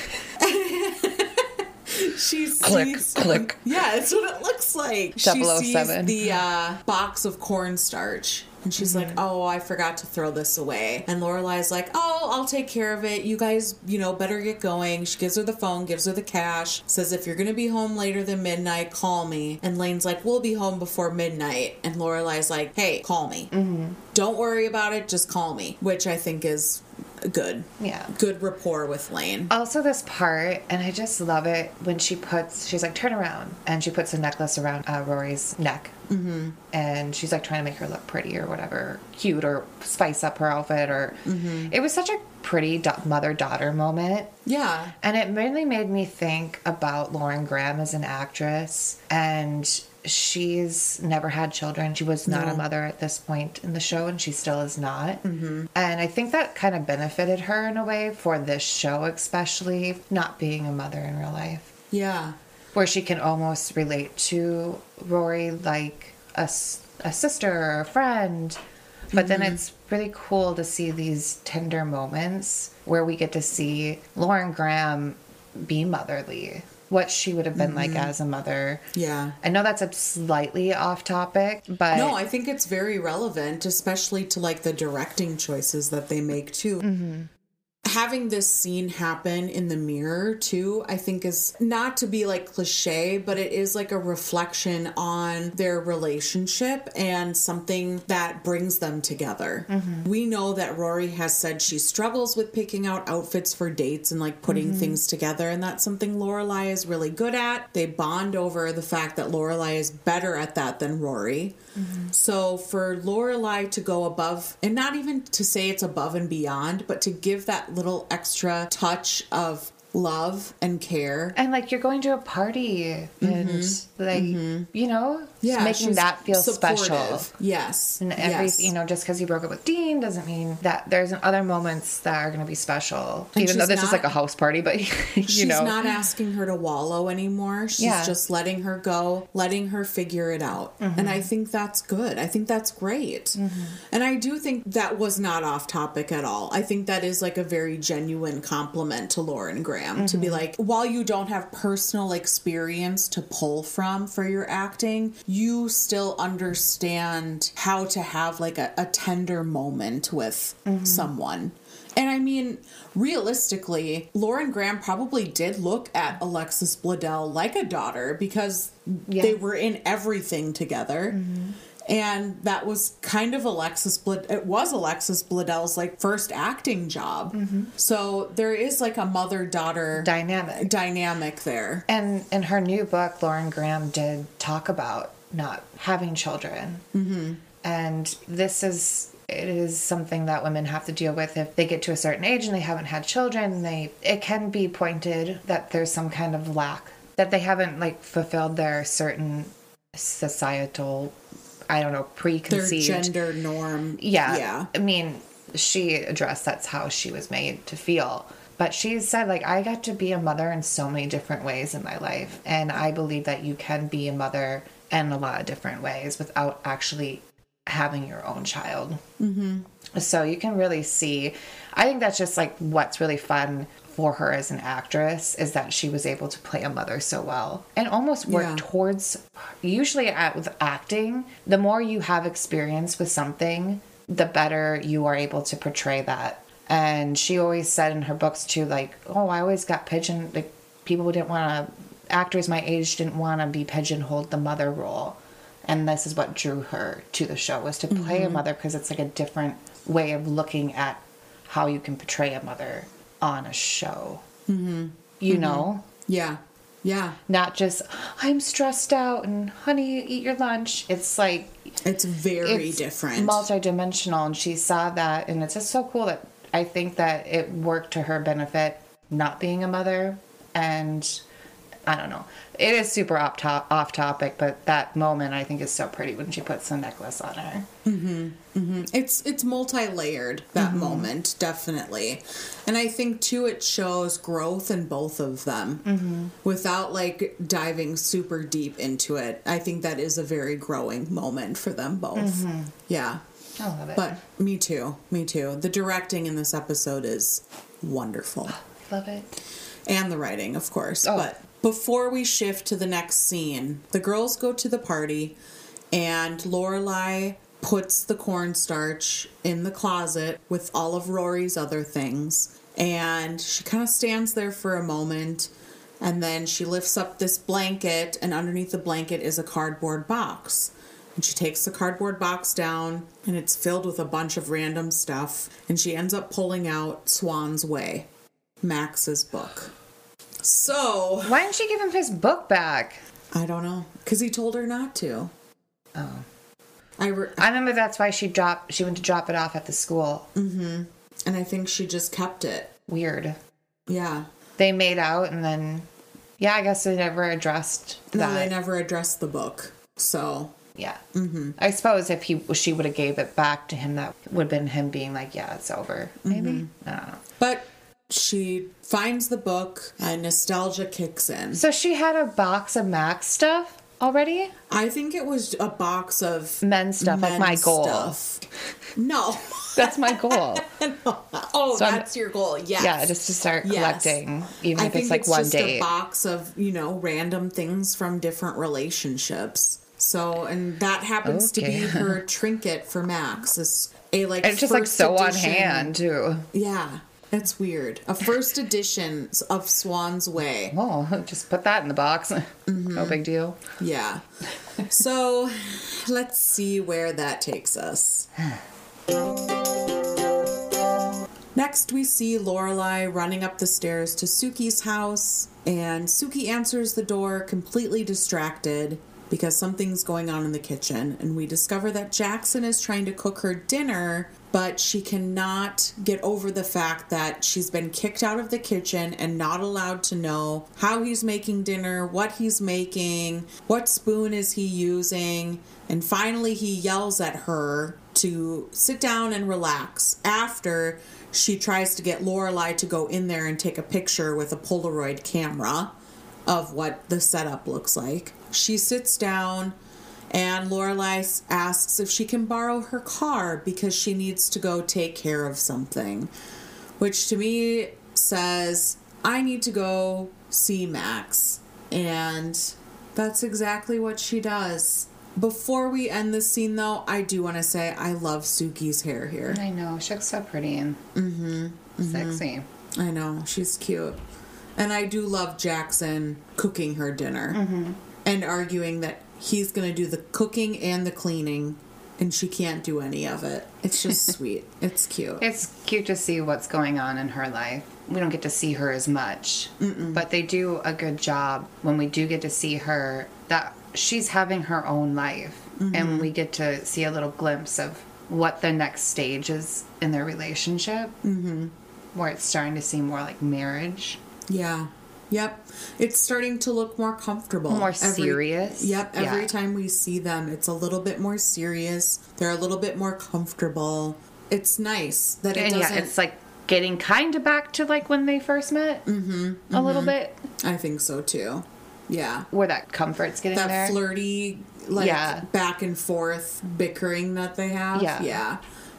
she sees... Click, click. Yeah, that's what it looks like. double oh seven. She sees the uh, box of cornstarch. And she's mm-hmm. like, oh, I forgot to throw this away. And Lorelai's like, oh, I'll take care of it. You guys, you know, better get going. She gives her the phone, gives her the cash, says, if you're going to be home later than midnight, call me. And Lane's like, we'll be home before midnight. And Lorelai's like, hey, call me. Mm-hmm. Don't worry about it. Just call me. Which I think is... good. Yeah. Good rapport with Lane. Also this part, and I just love it, when she puts, she's like, turn around. And she puts a necklace around uh, Rory's neck. Mm-hmm. And she's like trying to make her look pretty or whatever, cute, or spice up her outfit. Or mm-hmm. It was such a pretty do- mother-daughter moment. Yeah. And it mainly made me think about Lauren Graham as an actress. And... she's never had children. She was not no. a mother at this point in the show, and she still is not. Mm-hmm. And I think that kind of benefited her in a way for this show, especially not being a mother in real life. Yeah. Where she can almost relate to Rory like a, a sister or a friend. But mm-hmm. then it's really cool to see these tender moments where we get to see Lauren Graham be motherly. What she would have been mm-hmm. like as a mother. Yeah. I know that's a slightly off topic, but... No, I think it's very relevant, especially to, like, the directing choices that they make, too. Mm-hmm. Having this scene happen in the mirror, too, I think is not to be, like, cliche, but it is, like, a reflection on their relationship and something that brings them together. Mm-hmm. We know that Rory has said she struggles with picking out outfits for dates and, like, putting mm-hmm. things together, and that's something Lorelai is really good at. They bond over the fact that Lorelai is better at that than Rory. Mm-hmm. So for Lorelai to go above, and not even to say it's above and beyond, but to give that little extra touch of love and care, and like you're going to a party mm-hmm. and like mm-hmm. you know, yeah, making that feel supportive. Special. Yes, and every yes. you know, just because you broke up with Dean doesn't mean that there's other moments that are going to be special. And even though this not, is like a house party, but you she's know, she's not asking her to wallow anymore. She's yeah. just letting her go, letting her figure it out. Mm-hmm. And I think that's good. I think that's great. Mm-hmm. And I do think that was not off topic at all. I think that is like a very genuine compliment to Lauren Graham. Mm-hmm. To be like, while you don't have personal experience to pull from for your acting, you still understand how to have like a, a tender moment with mm-hmm. someone. And I mean, realistically, Lauren Graham probably did look at Alexis Bledel like a daughter because yes. they were in everything together. Mm-hmm. And that was kind of Alexis Bled- it was Alexis Bledel's, like, first acting job. Mm-hmm. So there is, like, a mother-daughter... Dynamic. Dynamic there. And in her new book, Lauren Graham did talk about not having children. Mm-hmm. And this is... it is something that women have to deal with if they get to a certain age and they haven't had children. They it can be pointed that there's some kind of lack, that they haven't like fulfilled their certain societal, I don't know, preconceived their gender norm. Yeah, yeah. I mean, she addressed that's how she was made to feel. But she said, like, I got to be a mother in so many different ways in my life. And I believe that you can be a mother in a lot of different ways without actually having your own child. Mm-hmm. So you can really see, I think that's just, like, what's really fun for her as an actress is that she was able to play a mother so well and almost work yeah. towards, usually at, with acting, the more you have experience with something, the better you are able to portray that. And she always said in her books, too, like, oh, I always got pigeon... Like, people didn't want to... Actors my age didn't want to be pigeonholed the mother role. And this is what drew her to the show, was to play mm-hmm. a mother, because it's, like, a different way of looking at how you can portray a mother on a show. Mm-hmm. You mm-hmm. know? Yeah. Yeah. Not just, I'm stressed out and, honey, eat your lunch. It's, like... It's very it's different. Multidimensional, and she saw that, and it's just so cool that... I think that it worked to her benefit not being a mother. And I don't know. It is super off, top, off topic, but that moment I think is so pretty when she puts the necklace on her. Mm-hmm. Mm-hmm. It's, it's multi-layered, that mm-hmm. moment, definitely. And I think, too, it shows growth in both of them mm-hmm. without, like, diving super deep into it. I think that is a very growing moment for them both. Mm-hmm. Yeah. I love it. But me too. Me too. The directing in this episode is wonderful. Love it. And the writing, of course. Oh. But before we shift to the next scene, the girls go to the party and Lorelai puts the cornstarch in the closet with all of Rory's other things. And she kind of stands there for a moment and then she lifts up this blanket and underneath the blanket is a cardboard box. And she takes the cardboard box down, and it's filled with a bunch of random stuff. And she ends up pulling out Swan's Way, Max's book. So... Why didn't she give him his book back? I don't know. Because he told her not to. Oh. I, re- I remember that's why she dropped. She went to drop it off at the school. Mm-hmm. And I think she just kept it. Weird. Yeah. They made out, and then... Yeah, I guess they never addressed that. No, they never addressed the book. So... Yeah. Mm-hmm. I suppose if he she would have gave it back to him, that would have been him being like, yeah, it's over. Maybe. Mm-hmm. I don't know. But she finds the book and nostalgia kicks in. So she had a box of Max stuff already? I think it was a box of... Men's stuff, men's like my goal. Stuff. No. That's my goal. No. Oh, so that's I'm, your goal. Yes. Yeah, just to start yes. collecting, even I if it's like it's one day. I think it's just a box of, you know, random things from different relationships. So, and that happens okay. to be her trinket for Max. It's a, like, it's just, like, so edition. On hand, too. Yeah. That's weird. A first edition of Swan's Way. Oh, just put that in the box. Mm-hmm. No big deal. Yeah. So, let's see where that takes us. Next, we see Lorelai running up the stairs to Suki's house. And Suki answers the door, completely distracted, because something's going on in the kitchen, and we discover that Jackson is trying to cook her dinner, but she cannot get over the fact that she's been kicked out of the kitchen and not allowed to know how he's making dinner, what he's making, what spoon is he using, and finally he yells at her to sit down and relax after she tries to get Lorelai to go in there and take a picture with a Polaroid camera of what the setup looks like. She sits down and Lorelai asks if she can borrow her car because she needs to go take care of something, which to me says, I need to go see Max. And that's exactly what she does. Before we end this scene, though, I do want to say I love Suki's hair here. I know. She looks so pretty and mm-hmm, mm-hmm. sexy. I know. She's cute. And I do love Jackson cooking her dinner. Mm-hmm. And arguing that he's going to do the cooking and the cleaning, and she can't do any of it. It's just sweet. It's cute. It's cute to see what's going on in her life. We don't get to see her as much. Mm-mm. But they do a good job when we do get to see her, that she's having her own life. Mm-hmm. And we get to see a little glimpse of what the next stage is in their relationship. Mm-hmm. Where it's starting to seem more like marriage. Yeah. Yep. It's starting to look more comfortable. More every, serious. Yep. Every yeah. time we see them, it's a little bit more serious. They're a little bit more comfortable. It's nice that it and doesn't... Yeah, it's like getting kind of back to like when they first met. Mm-hmm. Mm-hmm. A little bit. I think so, too. Yeah. Where that comfort's getting that there. That flirty, like, yeah. back and forth bickering that they have. Yeah. Yeah.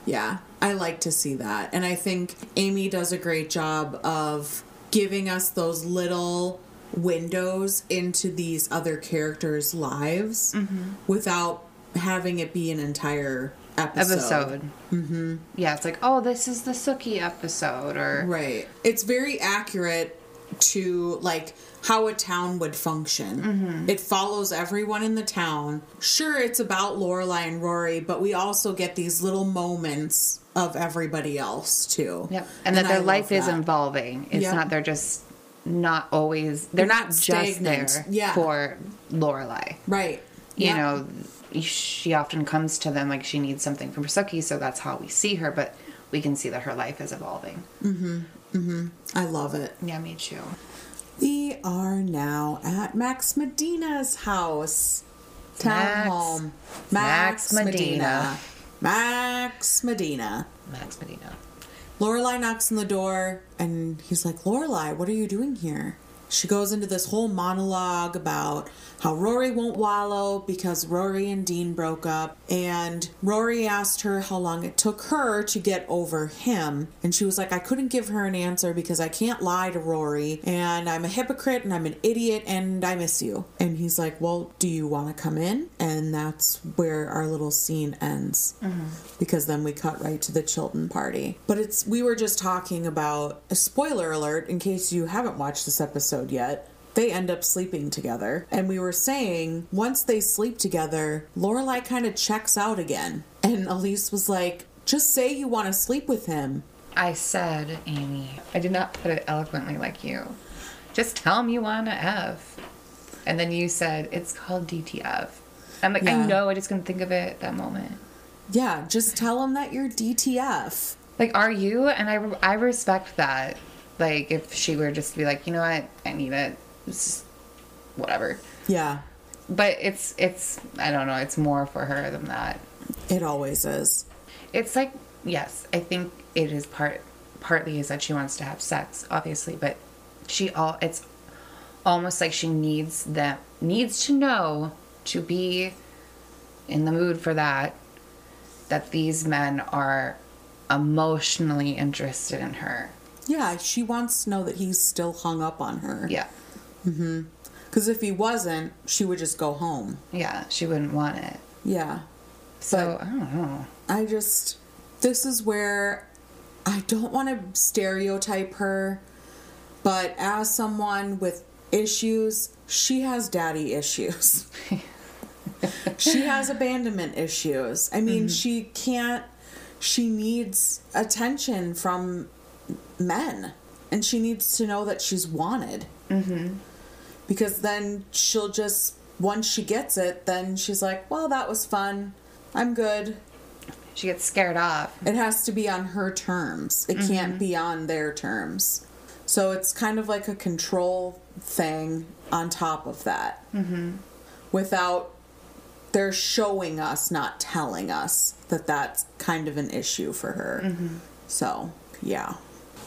Yeah. I like to see that. And I think Amy does a great job of giving us those little windows into these other characters' lives mm-hmm. without having it be an entire episode. Episode. Mm-hmm. Yeah, it's like, oh, this is the Sookie episode. Or right. It's very accurate to, like, how a town would function. Mm-hmm. It follows everyone in the town. Sure, it's about Lorelai and Rory, but we also get these little moments of everybody else, too. Yep. And, and that their life is evolving. It's yep. not, they're just not always, they're not just there yeah. for Lorelai. Right. You yep. know, she often comes to them like she needs something from Sookie, so that's how we see her, but we can see that her life is evolving. Mm-hmm. Mm-hmm. I love it. Yeah, me too. We are now at Max Medina's house. Town home. Max, Max Medina. Medina. Max Medina. Max Medina. Lorelai knocks on the door, and he's like, Lorelai, what are you doing here? She goes into this whole monologue about how Rory won't wallow because Rory and Dean broke up. And Rory asked her how long it took her to get over him. And she was like, I couldn't give her an answer because I can't lie to Rory. And I'm a hypocrite and I'm an idiot and I miss you. And he's like, well, do you want to come in? And that's where our little scene ends. Mm-hmm. Because then we cut right to the Chilton party. But it's we were just talking about, a spoiler alert, in case you haven't watched this episode yet, they end up sleeping together. And we were saying, once they sleep together, Lorelai kind of checks out again. And Elise was like, just say you want to sleep with him. I said, Amy, I did not put it eloquently like you. Just tell him you want to F. And then you said, it's called D T F. I'm like, yeah. I know, I just couldn't think of it at that moment. Yeah, just tell him that you're D T F. Like, are you? And I, re- I respect that. Like, if she were just to be like, you know what, I need it. It's whatever. Yeah. But it's, it's, I don't know, it's more for her than that. It always is. It's like, yes, I think it is part, partly is that she wants to have sex, obviously, but she all, it's almost like she needs that, needs to know to be in the mood for that, that these men are emotionally interested in her. Yeah, she wants to know that he's still hung up on her. Yeah. Mm-hmm. Because if he wasn't, she would just go home. Yeah, she wouldn't want it. Yeah. So, but I don't know. I just, this is where I don't want to stereotype her, but as someone with issues, she has daddy issues. She has abandonment issues. I mean, mm-hmm. she can't, she needs attention from men, and she needs to know that she's wanted, mm-hmm. because then she'll just, once she gets it, then she's like, well, that was fun, I'm good. She gets scared off. It has to be on her terms. It mm-hmm. can't be on their terms. So it's kind of like a control thing on top of that, mm-hmm. without they're showing us, not telling us, that that's kind of an issue for her. Mm-hmm. So yeah.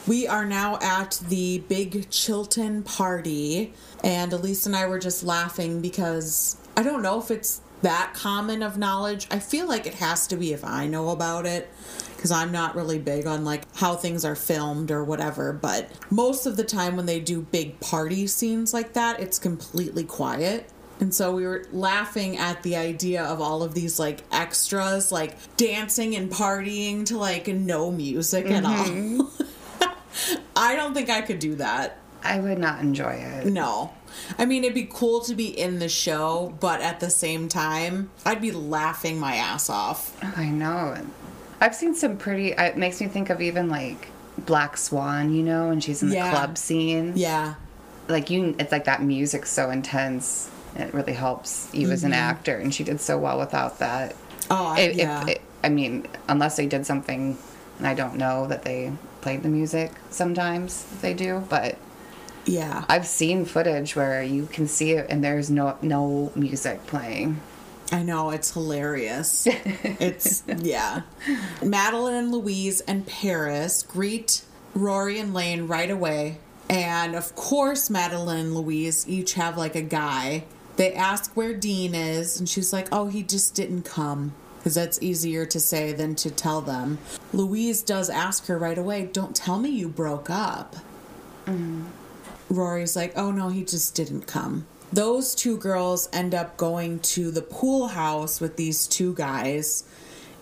We are now at the big Chilton party, and Elise and I were just laughing because I don't know if it's that common of knowledge. I feel like it has to be if I know about it, because I'm not really big on like how things are filmed or whatever, but most of the time when they do big party scenes like that, it's completely quiet. And so we were laughing at the idea of all of these, like, extras, like, dancing and partying to, like, no music mm-hmm. at all. I don't think I could do that. I would not enjoy it. No. I mean, it'd be cool to be in the show, but at the same time, I'd be laughing my ass off. I know. I've seen some pretty... It makes me think of even, like, Black Swan, you know, when she's in the yeah. club scene. Yeah. Like, you, it's like that music's so intense, and it really helps you mm-hmm. as an actor, and she did so well without that. Oh, it, yeah. It, it, I mean, unless they did something, and I don't know that they played the music. Sometimes they do, but yeah, I've seen footage where you can see it and there's no no music playing. I know, it's hilarious. It's, yeah. Madeline and Louise and Paris greet Rory and Lane right away. And, of course, Madeline and Louise each have, like, a guy. They ask where Dean is, and she's like, oh, he just didn't come. Because that's easier to say than to tell them. Louise does ask her right away, don't tell me you broke up. Mm-hmm. Rory's like, oh, no, he just didn't come. Those two girls end up going to the pool house with these two guys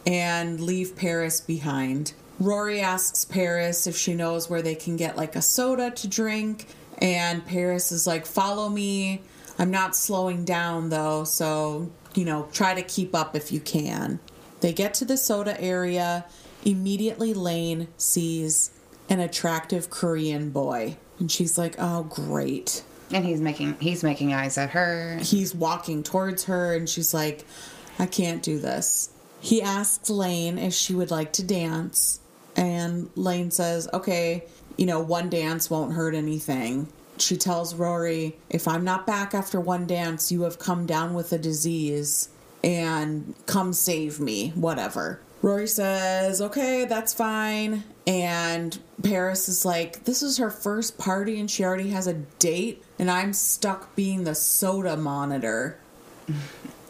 and leave Paris behind. Rory asks Paris if she knows where they can get, like, a soda to drink. And Paris is like, follow me. I'm not slowing down, though, so, you know, try to keep up if you can. They get to the soda area. Immediately, Lane sees an attractive Korean boy. And she's like, oh, great. And he's making he's making eyes at her. He's walking towards her, and she's like, I can't do this. He asks Lane if she would like to dance, and Lane says, okay, you know, one dance won't hurt anything. She tells Rory, if I'm not back after one dance, you have come down with a disease, and come save me, whatever. Rory says, okay, that's fine. And Paris is like, this is her first party and she already has a date and I'm stuck being the soda monitor.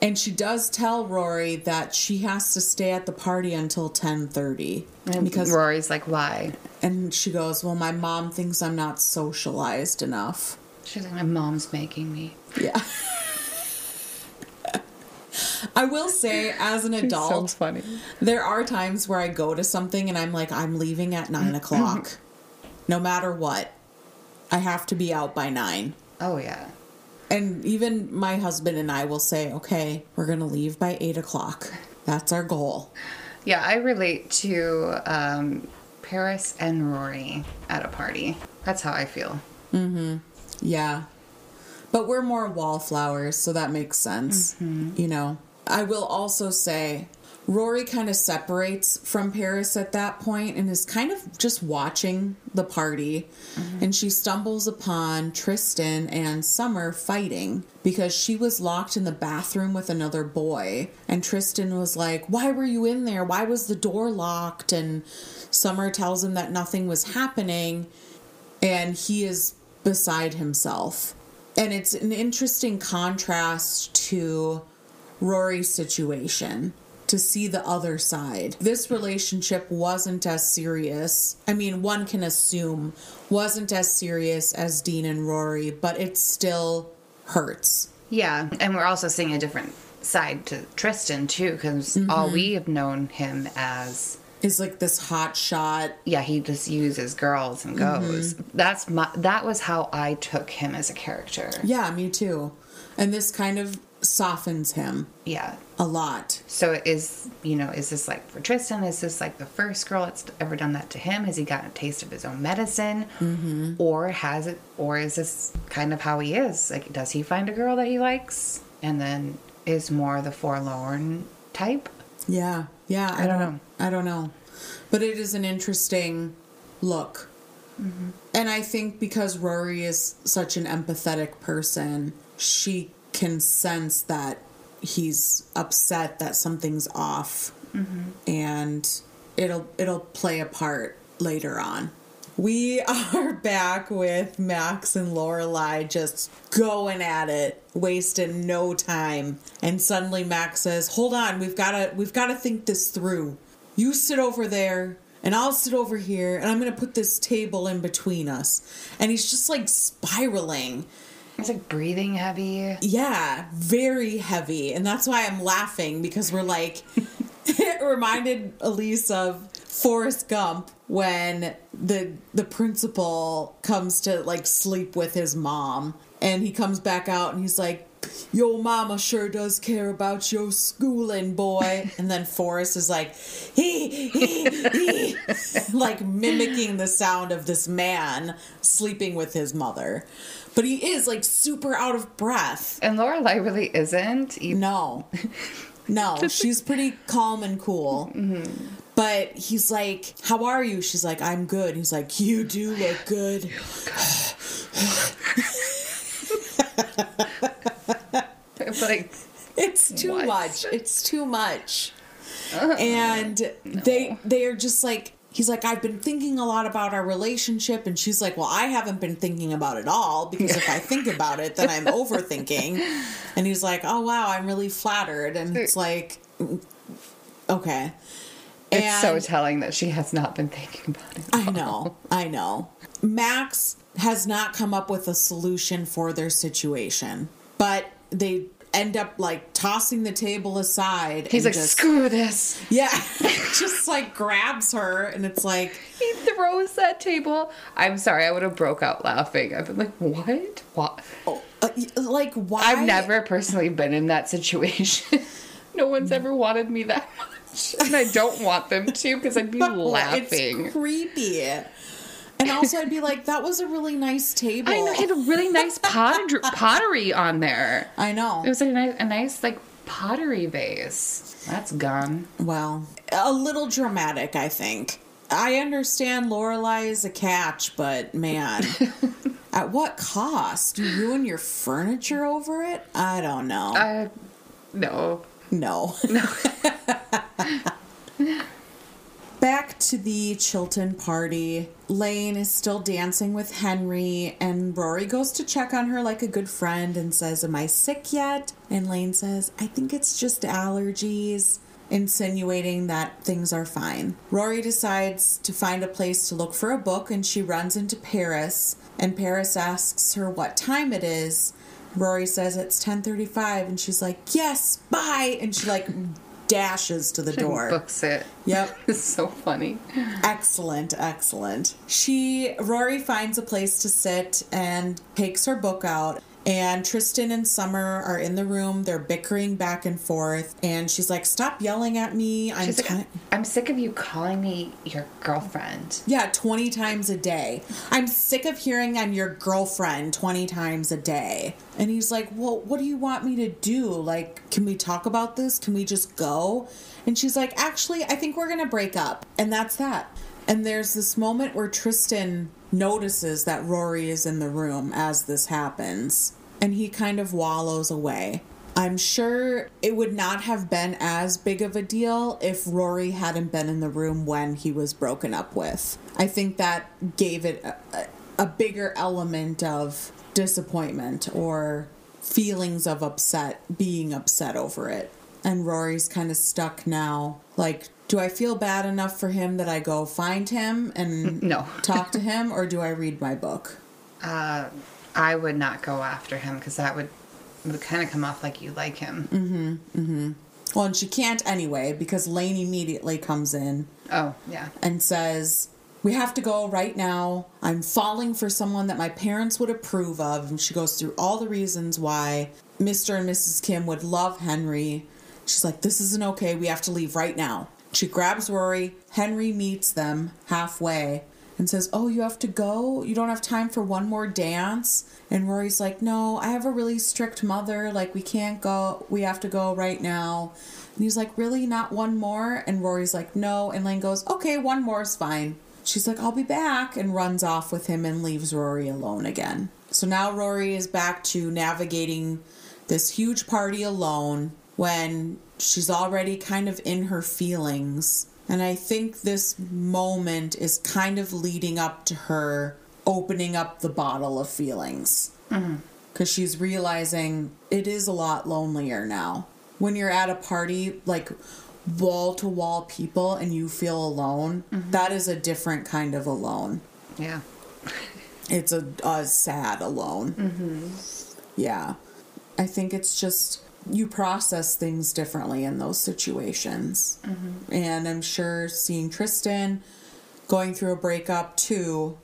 And she does tell Rory that she has to stay at the party until ten thirty. And because Rory's like, why? And she goes, well, my mom thinks I'm not socialized enough. She's like, my mom's making me. Yeah. I will say, as an adult, so funny. There are times where I go to something and I'm like, I'm leaving at nine o'clock. No matter what, I have to be out by nine. Oh, yeah. And even my husband and I will say, okay, we're going to leave by eight o'clock. That's our goal. Yeah, I relate to um, Paris and Rory at a party. That's how I feel. Mm-hmm. Yeah. But we're more wallflowers, so that makes sense, mm-hmm. you know. I will also say, Rory kind of separates from Paris at that point and is kind of just watching the party. Mm-hmm. And she stumbles upon Tristan and Summer fighting because she was locked in the bathroom with another boy. And Tristan was like, why were you in there? Why was the door locked? And Summer tells him that nothing was happening. And he is beside himself. And it's an interesting contrast to Rory's situation, to see the other side. This relationship wasn't as serious. I mean, one can assume wasn't as serious as Dean and Rory, but it still hurts. Yeah, and we're also seeing a different side to Tristan, too, because mm-hmm. all we have known him as... is like this hot shot. Yeah, he just uses girls and goes. Mm-hmm. That's my, that was how I took him as a character. Yeah, me too. And this kind of softens him. Yeah. A lot. So is, you know, is this like for Tristan? Is this like the first girl that's ever done that to him? Has he gotten a taste of his own medicine? Mm-hmm. Or has it, or is this kind of how he is? Like, does he find a girl that he likes? And then is more the forlorn type? Yeah. Yeah, I, I don't, don't know. I don't know. But it is an interesting look. Mm-hmm. And I think because Rory is such an empathetic person, she can sense that he's upset that something's off. Mm-hmm. And it'll it'll play a part later on. We are back with Max and Lorelai just going at it, wasting no time. And suddenly Max says, hold on, we've got to we've got to think this through. You sit over there, and I'll sit over here, and I'm going to put this table in between us. And he's just, like, spiraling. He's, like, breathing heavy. Yeah, very heavy. And that's why I'm laughing, because we're, like, it reminded Elise of Forrest Gump when the the principal comes to, like, sleep with his mom, and he comes back out and he's like, yo, mama sure does care about your schooling, boy. And then Forrest is like, he, he, he, like mimicking the sound of this man sleeping with his mother. But he is, like, super out of breath. And Lorelai really isn't. Even. No. No, she's pretty calm and cool. Mm-hmm. But he's like, how are you? She's like, I'm good. He's like, you do look good. You look good. Like, it's too what? much. It's too much. Oh, and no. they they are just like, he's like, I've been thinking a lot about our relationship. And she's like, well, I haven't been thinking about it all, because if I think about it, then I'm overthinking. And he's like, oh, wow, I'm really flattered. And it's like, okay. It's and so telling that she has not been thinking about it. I all. know. I know. Max has not come up with a solution for their situation, but they end up like tossing the table aside. He's and like, just, screw this. Yeah. Just like grabs her, and it's like, he throws that table. I'm sorry, I would have broke out laughing. I've been like, what? What? Oh, uh, like, why? I've never personally been in that situation. No one's ever wanted me that much. And I don't want them to, because I'd be laughing. It's creepy. And also I'd be like, that was a really nice table. I know, it had a really nice pot- pottery on there. I know. It was a nice, a nice like, pottery vase. That's gone. Well, a little dramatic, I think. I understand Lorelai is a catch, but man, at what cost? You ruin your furniture over it? I don't know. Uh, no. No. No. Back to the Chilton party. Lane is still dancing with Henry, and Rory goes to check on her like a good friend and says, am I sick yet? And Lane says, I think it's just allergies, insinuating that things are fine. Rory decides to find a place to look for a book, and she runs into Paris, and Paris asks her what time it is. Rory says it's ten thirty-five, and she's like, yes, bye, and she like dashes to the she door. Books it. Yep. It's so funny. Excellent, excellent. She, Rory finds a place to sit and takes her book out, and Tristan and Summer are in the room. They're bickering back and forth, and she's like, stop yelling at me. I'm she's like, t- I'm sick of you calling me your girlfriend. Yeah, twenty times a day. I'm sick of hearing I'm your girlfriend twenty times a day. And he's like, well, what do you want me to do? Like, can we talk about this? Can we just go? And she's like, actually, I think we're going to break up. And that's that. And there's this moment where Tristan notices that Rory is in the room as this happens, and he kind of wallows away. I'm sure it would not have been as big of a deal if Rory hadn't been in the room when he was broken up with. I think that gave it a, a bigger element of disappointment or feelings of upset, being upset over it. And Rory's kind of stuck now, like, do I feel bad enough for him that I go find him and no. talk to him, or do I read my book? Uh, I would not go after him, because that would, would kind of come off like you like him. Mm-hmm, mm-hmm. Well, and she can't anyway, because Lane immediately comes in. Oh, yeah. And says, we have to go right now. I'm falling for someone that my parents would approve of. And she goes through all the reasons why Mister and Missus Kim would love Henry. She's like, this isn't okay. We have to leave right now. She grabs Rory. Henry meets them halfway and says, oh, you have to go? You don't have time for one more dance? And Rory's like, no, I have a really strict mother. Like, we can't go. We have to go right now. And he's like, really? Not one more? And Rory's like, no. And Lane goes, okay, one more is fine. She's like, I'll be back, and runs off with him and leaves Rory alone again. So now Rory is back to navigating this huge party alone when she's already kind of in her feelings. And I think this moment is kind of leading up to her opening up the bottle of feelings. Mm-hmm. Because she's realizing it is a lot lonelier now. When you're at a party, like wall-to-wall people, and you feel alone, mm-hmm. that is a different kind of alone. Yeah. It's a, a sad alone. Mm-hmm. Yeah. I think it's just, you process things differently in those situations. Mm-hmm. And I'm sure seeing Tristan going through a breakup too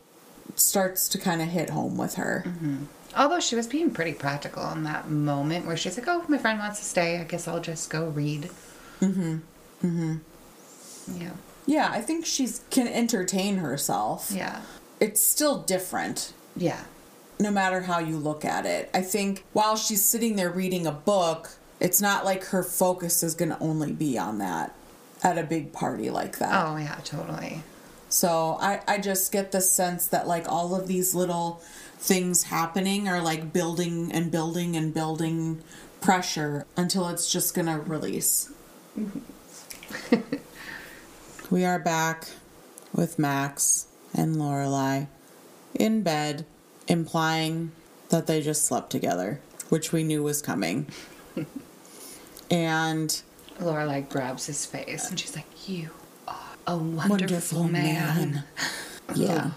starts to kind of hit home with her. Mm-hmm. Although she was being pretty practical in that moment where she's like, oh, my friend wants to stay. I guess I'll just go read. Mm-hmm. Mm-hmm. Yeah. Yeah, I think she can entertain herself. Yeah. It's still different. Yeah. No matter how you look at it. I think while she's sitting there reading a book, It's not like her focus is going to only be on that at a big party like that. Oh, yeah, totally. So I, I just get the sense that, like, all of these little things happening are, like, building and building and building pressure until it's just going to release. Mm-hmm. We are back with Max and Lorelai in bed, implying that they just slept together, which we knew was coming. And Lorelai grabs his face and she's like, "You are a wonderful, wonderful man." man. Yeah.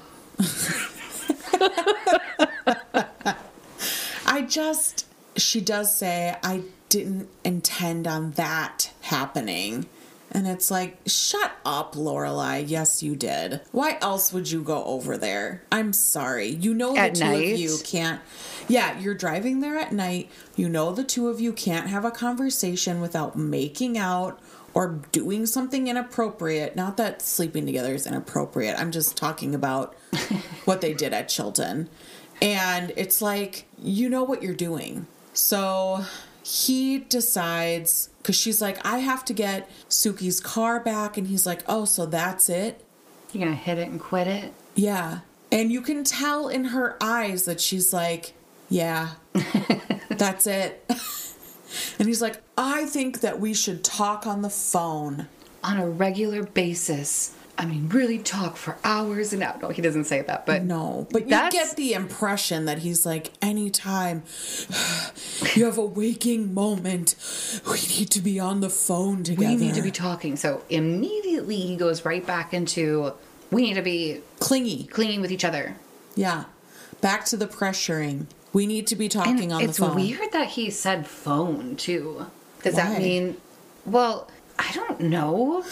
I just, she does say, "I didn't intend on that happening." And it's like, shut up, Lorelai. Yes, you did. Why else would you go over there? I'm sorry. You know the two of you can't. Yeah, you're driving there at night. You know the two of you can't have a conversation without making out or doing something inappropriate. Not that sleeping together is inappropriate. I'm just talking about what they did at Chilton. And it's like, you know what you're doing. So he decides, because she's like, "I have to get Suki's car back." And he's like, "Oh, so that's it? You're going to hit it and quit it?" Yeah. And you can tell in her eyes that she's like, "Yeah, that's it." And he's like, "I think that we should talk on the phone. On a regular basis. I mean, really talk for hours and hours." No, he doesn't say that, but... No, but you get the impression that he's like, "Anytime you have a waking moment, we need to be on the phone together. We need to be talking." So immediately he goes right back into, we need to be... Clingy. Clinging with each other. Yeah. Back to the pressuring. We need to be talking and on the phone. It's weird that he said phone, too. Does Why? that mean... Well, I don't know.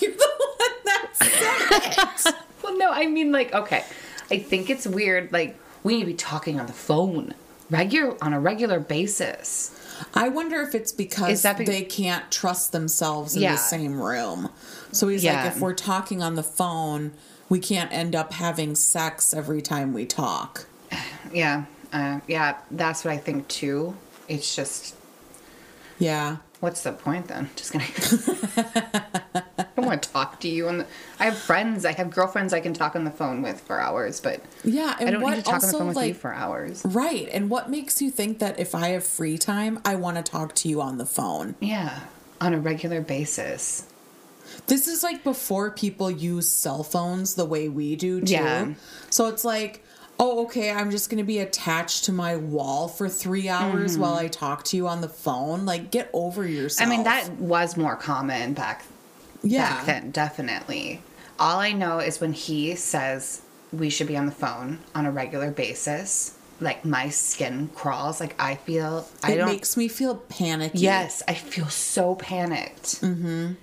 You're the one that said it. Well, no, I mean, like, okay. I think it's weird, like, we need to be talking on the phone regular on a regular basis. I wonder if it's because be- they can't trust themselves in yeah. the same room. So he's yeah. like, if we're talking on the phone, we can't end up having sex every time we talk. Yeah. Uh, yeah, that's what I think, too. It's just... Yeah. What's the point, then? Just gonna... I don't want to talk to you. On the... I have friends. I have girlfriends I can talk on the phone with for hours, but yeah, and I don't what, need to talk also, on the phone with like, you for hours. Right. And what makes you think that if I have free time, I want to talk to you on the phone? Yeah. On a regular basis. This is, like, before people use cell phones the way we do, too. Yeah. So it's like... Oh, okay, I'm just going to be attached to my wall for three hours mm-hmm. while I talk to you on the phone? Like, get over yourself. I mean, that was more common back, yeah. back then, definitely. All I know is when he says we should be on the phone on a regular basis, like, my skin crawls. Like, I feel... I it don't, makes me feel panicky. Yes, I feel so panicked. Mm-hmm.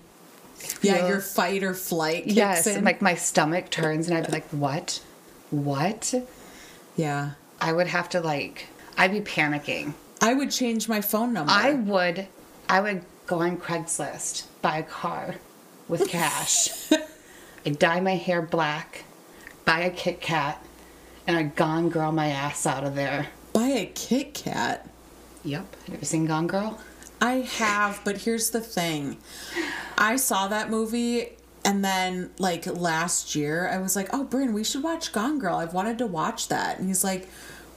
Feels, yeah, your fight or flight kicks yes, in. And, like, my stomach turns, and I'd be like, what? What? Yeah. I would have to, like, I'd be panicking. I would change my phone number. I would, I would go on Craigslist, buy a car with cash. I'd dye my hair black, buy a Kit Kat, and I'd Gone Girl my ass out of there. Buy a Kit Kat? Yep. Have you ever seen Gone Girl? I have, but here's the thing. I saw that movie... And then, like, last year, I was like, "Oh, Bryn, we should watch Gone Girl. I've wanted to watch that." And he's like,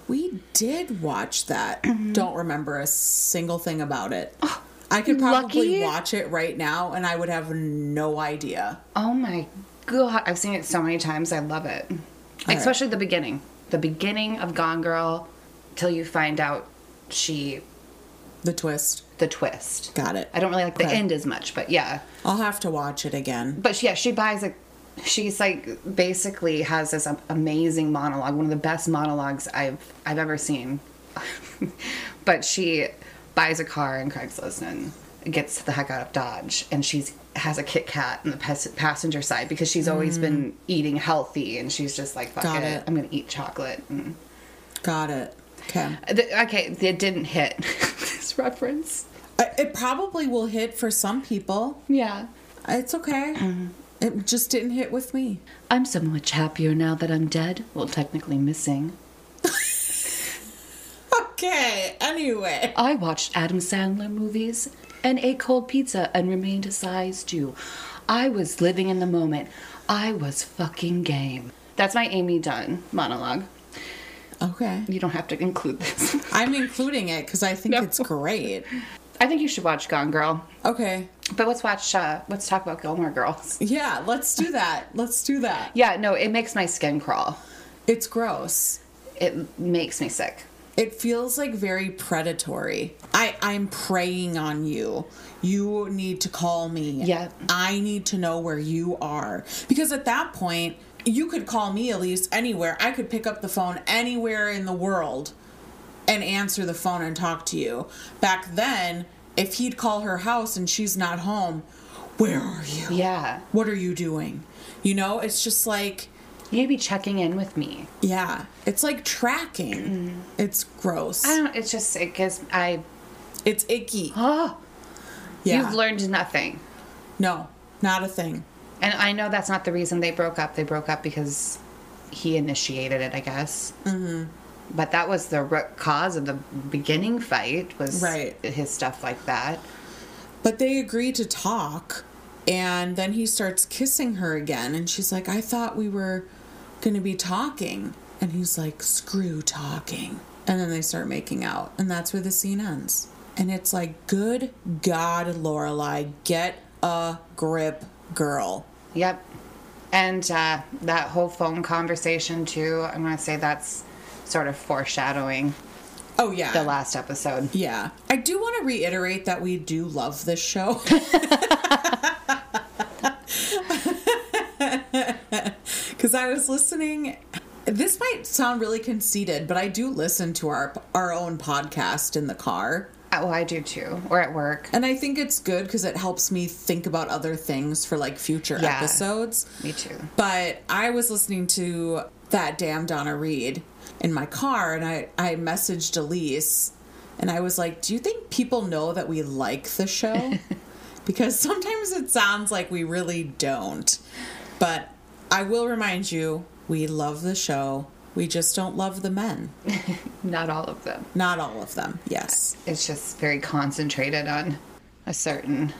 "We did watch that. Mm-hmm. Don't remember a single thing about it." Oh, I could probably lucky. watch it right now, and I would have no idea. Oh, my God. I've seen it so many times. I love it. All Especially right. the beginning. The beginning of Gone Girl till you find out she... The twist. The twist. Got it. I don't really like the okay. end as much, but yeah. I'll have to watch it again. But she, yeah, she buys a... She's like basically has this amazing monologue, one of the best monologues I've I've ever seen. But she buys a car in Craigslist and gets the heck out of Dodge. And she's has a Kit Kat in the pas- passenger side because she's always mm. been eating healthy. And she's just like, fuck Got it. it. I'm going to eat chocolate. And... Got it. Okay. The, okay, it didn't hit this reference. It probably will hit for some people. Yeah. It's okay. It just didn't hit with me. "I'm so much happier now that I'm dead." Well, technically missing. Okay, anyway. I watched Adam Sandler movies and ate cold pizza and remained a size two. I was living in the moment. I was fucking game. That's my Amy Dunn monologue. Okay. You don't have to include this. I'm including it because I think no. It's great. I think you should watch Gone Girl. Okay. But let's watch, uh, let's talk about Gilmore Girls. Yeah, let's do that. Let's do that. Yeah, no, it makes my skin crawl. It's gross. It makes me sick. It feels like very predatory. I, I'm preying on you. You need to call me. Yeah. I need to know where you are. Because at that point, you could call me, at least, anywhere. I could pick up the phone anywhere in the world and answer the phone and talk to you. Back then, if he'd call her house and she's not home, where are you? Yeah. What are you doing? You know, it's just like... You'd be checking in with me. Yeah. It's like tracking. Mm. It's gross. I don't, it's just, it gives, I... It's icky. Oh. Yeah. You've learned nothing. No. Not a thing. And I know that's not the reason they broke up. They broke up because he initiated it, I guess. Mm-hmm. But that was the root cause of the beginning fight, was right. his stuff like that. But they agreed to talk, and then he starts kissing her again, and she's like, I thought we were... going to be talking, and he's like, screw talking, and then they start making out, and that's where the scene ends. And it's like, good God, Lorelai, get a grip, girl. Yep. And uh that whole phone conversation too, I'm gonna say that's sort of foreshadowing. Oh yeah, the last episode. Yeah, I do want to reiterate that we do love this show. Because I was listening, this might sound really conceited, but I do listen to our our own podcast in the car. Oh, I do too, or at work. And I think it's good because it helps me think about other things for like future yeah, episodes. Me too. But I was listening to That Damn Donna Reed in my car, and I, I messaged Elise, and I was like, do you think people know that we like the show? Because sometimes it sounds like we really don't. But... I will remind you, we love the show. We just don't love the men. Not all of them. Not all of them, yes. It's just very concentrated on a certain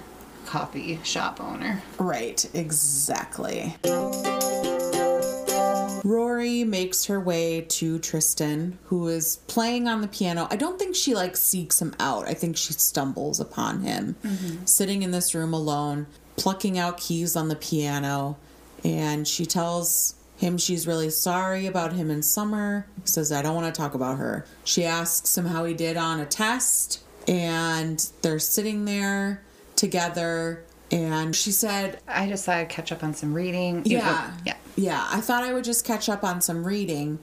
coffee shop owner. Right, exactly. Rory makes her way to Tristan, who is playing on the piano. I don't think she, like, seeks him out. I think she stumbles upon him, mm-hmm. sitting in this room alone, plucking out keys on the piano. And she tells him she's really sorry about him and Summer. He says, I don't want to talk about her. She asks him how he did on a test. And they're sitting there together. And she said... I just thought I'd catch up on some reading. Yeah. Were, yeah. Yeah. I thought I would just catch up on some reading.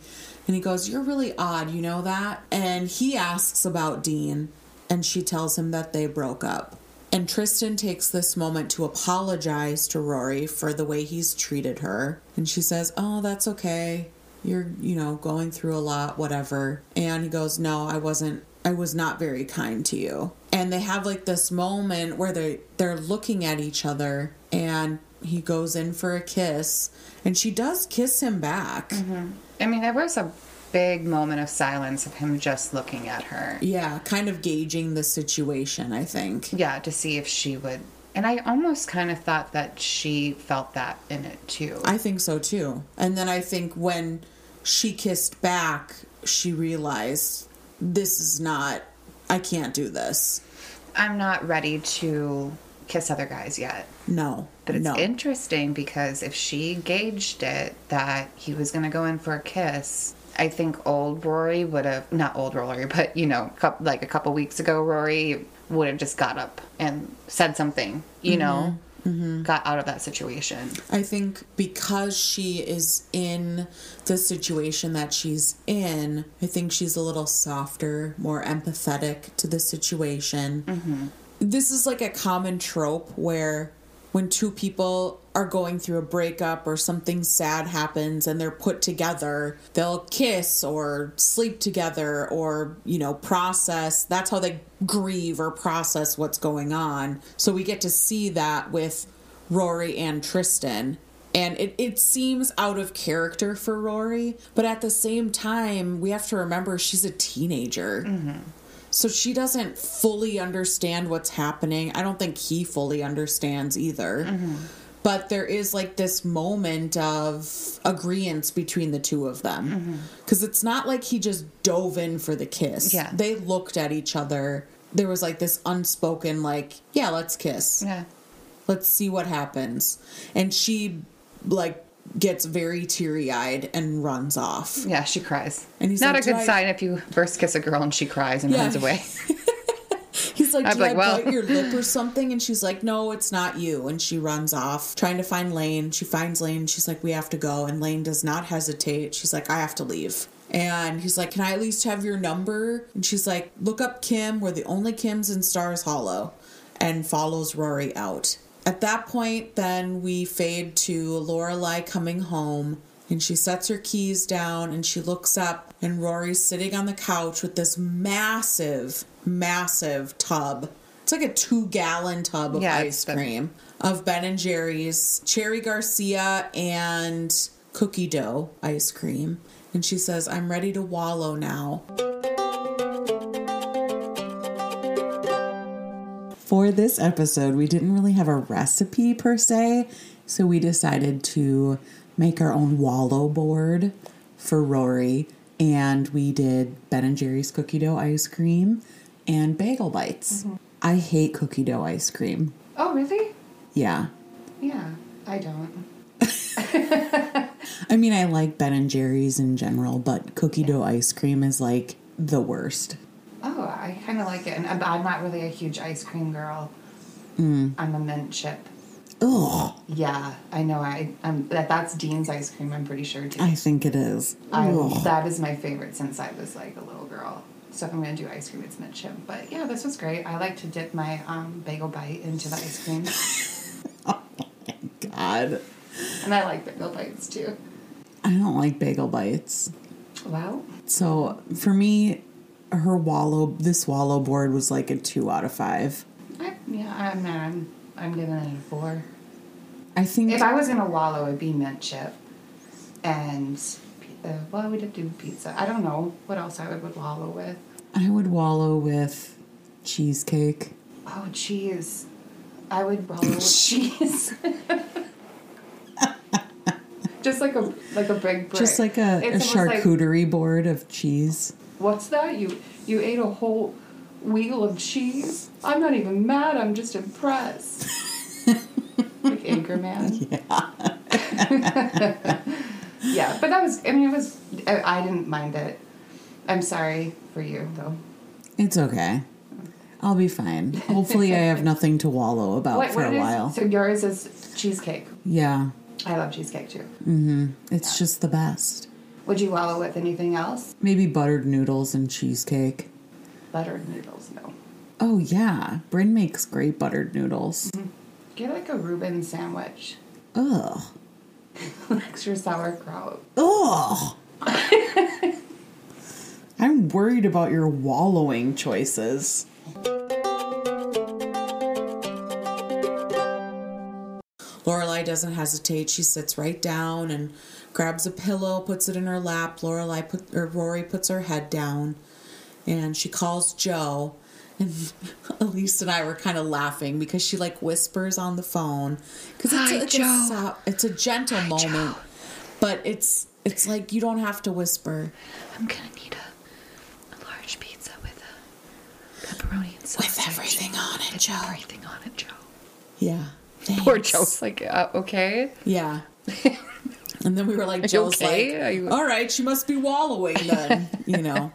And he goes, you're really odd. You know that? And he asks about Dean. And she tells him that they broke up. And Tristan takes this moment to apologize to Rory for the way he's treated her. And she says, oh, that's okay. You're, you know, going through a lot, whatever. And he goes, no, I wasn't, I was not very kind to you. And they have like this moment where they, they're looking at each other, and he goes in for a kiss, and she does kiss him back. Mm-hmm. I mean, there was a big moment of silence of him just looking at her. Yeah, kind of gauging the situation, I think. Yeah, to see if she would... And I almost kind of thought that she felt that in it, too. I think so, too. And then I think when she kissed back, she realized, this is not... I can't do this. I'm not ready to kiss other guys yet. No. But it's no. interesting because if she gauged it that he was going to go in for a kiss... I think old Rory would have, not old Rory, but, you know, like a couple weeks ago, Rory would have just got up and said something, you mm-hmm. know, mm-hmm. got out of that situation. I think because she is in the situation that she's in, I think she's a little softer, more empathetic to the situation. Mm-hmm. This is like a common trope where when two people are going through a breakup or something sad happens and they're put together, they'll kiss or sleep together or, you know, process. That's how they grieve or process what's going on. So we get to see that with Rory and Tristan. And it, it seems out of character for Rory, but at the same time, we have to remember she's a teenager. Mm-hmm. So she doesn't fully understand what's happening. I don't think he fully understands either. Mm-hmm. But there is like this moment of agreeance between the two of them. Because mm-hmm. it's not like he just dove in for the kiss. Yeah. They looked at each other. There was like this unspoken like, yeah, let's kiss. Yeah. Let's see what happens. And she like gets very teary-eyed and runs off. Yeah, she cries. And he's not like, a good I... sign if you first kiss a girl and she cries and yeah. runs away. He's like, did like, I well... bite your lip or something? And she's like, no, it's not you. And she runs off, trying to find Lane. She finds Lane. She's like, we have to go. And Lane does not hesitate. She's like, I have to leave. And he's like, can I at least have your number? And she's like, look up Kim. We're the only Kims in Stars Hollow. And follows Rory out. At that point, then we fade to Lorelai coming home, and she sets her keys down, and she looks up, and Rory's sitting on the couch with this massive, massive tub. It's like a two-gallon tub of yeah, ice cream of Ben and Jerry's, Cherry Garcia, and cookie dough ice cream. And she says, I'm ready to wallow now. For this episode, we didn't really have a recipe per se, so we decided to make our own wallow board for Rory, and we did Ben and Jerry's cookie dough ice cream and bagel bites. Mm-hmm. I hate cookie dough ice cream. Oh, really? Yeah. Yeah, I don't. I mean, I like Ben and Jerry's in general, but cookie dough ice cream is like the worst. Oh, I kind of like it. And I'm not really a huge ice cream girl. Mm. I'm a mint chip. Ugh. Yeah, I know. I I'm, that that's Dean's ice cream, I'm pretty sure, too. I think it is. I, that is my favorite since I was, like, a little girl. So if I'm going to do ice cream, it's mint chip. But, yeah, this was great. I like to dip my um, bagel bite into the ice cream. Oh, my God. And I like bagel bites, too. I don't like bagel bites. Wow. So, for me... Her wallow, this wallow board was like a two out of five. I, yeah, I'm I'm I'm giving it a four. I think if I was gonna wallow, it'd be mint chip, and uh, well, we did do pizza. I don't know what else I would, would wallow with. I would wallow with cheesecake. Oh, cheese! I would wallow with cheese. Just like a like a big brick. Just like a, a charcuterie like, board of cheese. What's that? You you ate a whole wheel of cheese? I'm not even mad. I'm just impressed. Like Anchorman. Yeah. Yeah, but that was, I mean, it was, I, I didn't mind it. I'm sorry for you, though. It's okay. I'll be fine. Hopefully I have nothing to wallow about what, for what a while. Is, so yours is cheesecake. Yeah. I love cheesecake, too. Mm-hmm. It's yeah. just the best. Would you wallow with anything else? Maybe buttered noodles and cheesecake. Buttered noodles, no. Oh, yeah. Brynn makes great buttered noodles. Mm-hmm. Get like a Reuben sandwich. Ugh. Extra sauerkraut. Ugh. I'm worried about your wallowing choices. Lorelai doesn't hesitate. She sits right down and grabs a pillow, puts it in her lap. Lorelai put, or Rory puts her head down, and she calls Joe. And Elise and I were kind of laughing because she like whispers on the phone because it's, it's, it's a it's a gentle Hi, moment, Joe. But it's it's like you don't have to whisper. I'm gonna need a, a large pizza with a pepperoni and sausage with everything on it, Joe. With everything on it, Joe. Yeah. Thanks. Poor Joe's like, uh, okay. Yeah. And then we were like, Joe's okay? like, all right, she must be wallowing then, you know.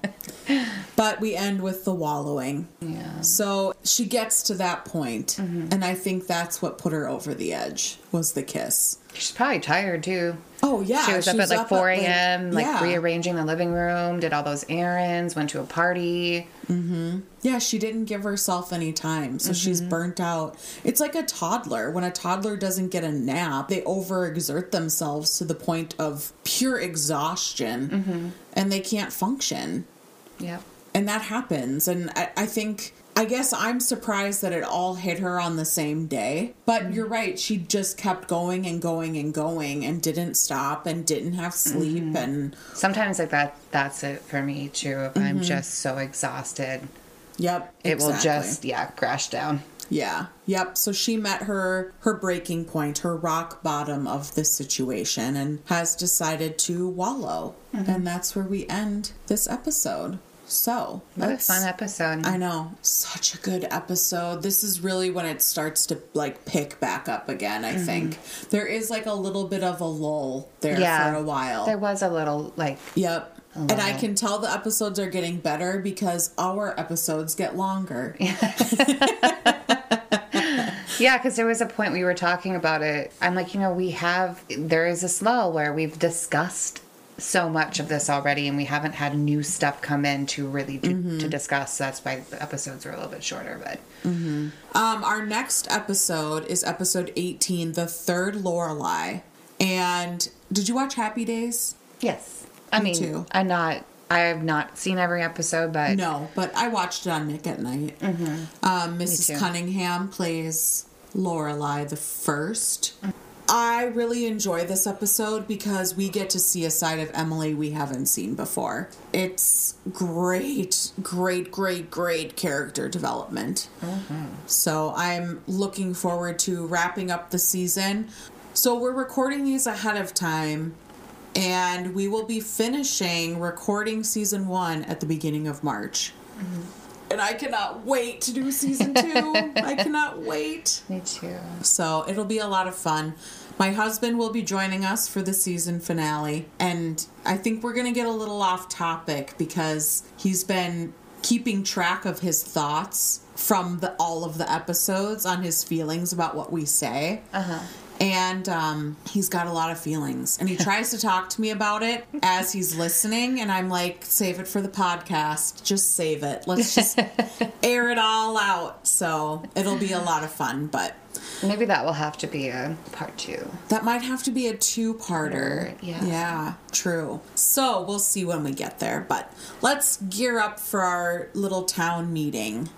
But we end with the wallowing. Yeah. So she gets to that point, mm-hmm. and I think that's what put her over the edge was the kiss. She's probably tired, too. Oh, yeah. She was she up was at like up four a.m., like, like yeah. rearranging the living room, did all those errands, went to a party. Mm-hmm. Yeah, she didn't give herself any time, so mm-hmm. she's burnt out. It's like a toddler. When a toddler doesn't get a nap, they overexert themselves to the point of pure exhaustion, mm-hmm. and they can't function. Yeah. And that happens, and I, I think I guess I'm surprised that it all hit her on the same day. But you're right. She just kept going and going and going and didn't stop and didn't have sleep. Mm-hmm. And sometimes like that, that's it for me too. If mm-hmm. I'm just so exhausted. Yep. It exactly. will just, yeah, crash down. Yeah. Yep. So she met her, her breaking point, her rock bottom of this situation, and has decided to wallow. Mm-hmm. And that's where we end this episode. So what a fun episode. I know. Such a good episode. This is really when it starts to like pick back up again, I mm-hmm. think. There is like a little bit of a lull there yeah, for a while. There was a little like Yep. And I can tell the episodes are getting better because our episodes get longer. Yeah, because there was a point we were talking about it. I'm like, you know, we have, there is a slow where we've discussed so much of this already, and we haven't had new stuff come in to really do, mm-hmm. to discuss. So that's why the episodes are a little bit shorter. But mm-hmm. um, our next episode is episode eighteen, The Third Lorelei. And did you watch Happy Days? Yes, I Me mean, too. I'm not. I have not seen every episode, but no, but I watched it on Nick at Night. Mm-hmm. Um, Missus Cunningham plays Lorelei the First. Mm-hmm. I really enjoy this episode because we get to see a side of Emily we haven't seen before. It's great, great, great, great character development. Mm-hmm. So I'm looking forward to wrapping up the season. So we're recording these ahead of time, and we will be finishing recording season one at the beginning of March. Mm-hmm. And I cannot wait to do season two. I cannot wait. Me too. So it'll be a lot of fun. My husband will be joining us for the season finale. And I think we're going to get a little off topic because he's been keeping track of his thoughts from the, all of the episodes on his feelings about what we say. Uh-huh. And um, he's got a lot of feelings. And he tries to talk to me about it as he's listening. And I'm like, save it for the podcast. Just save it. Let's just air it all out. So it'll be a lot of fun. But maybe that will have to be a part two. That might have to be a two-parter. Yeah. Yeah, true. So we'll see when we get there. But let's gear up for our little town meeting.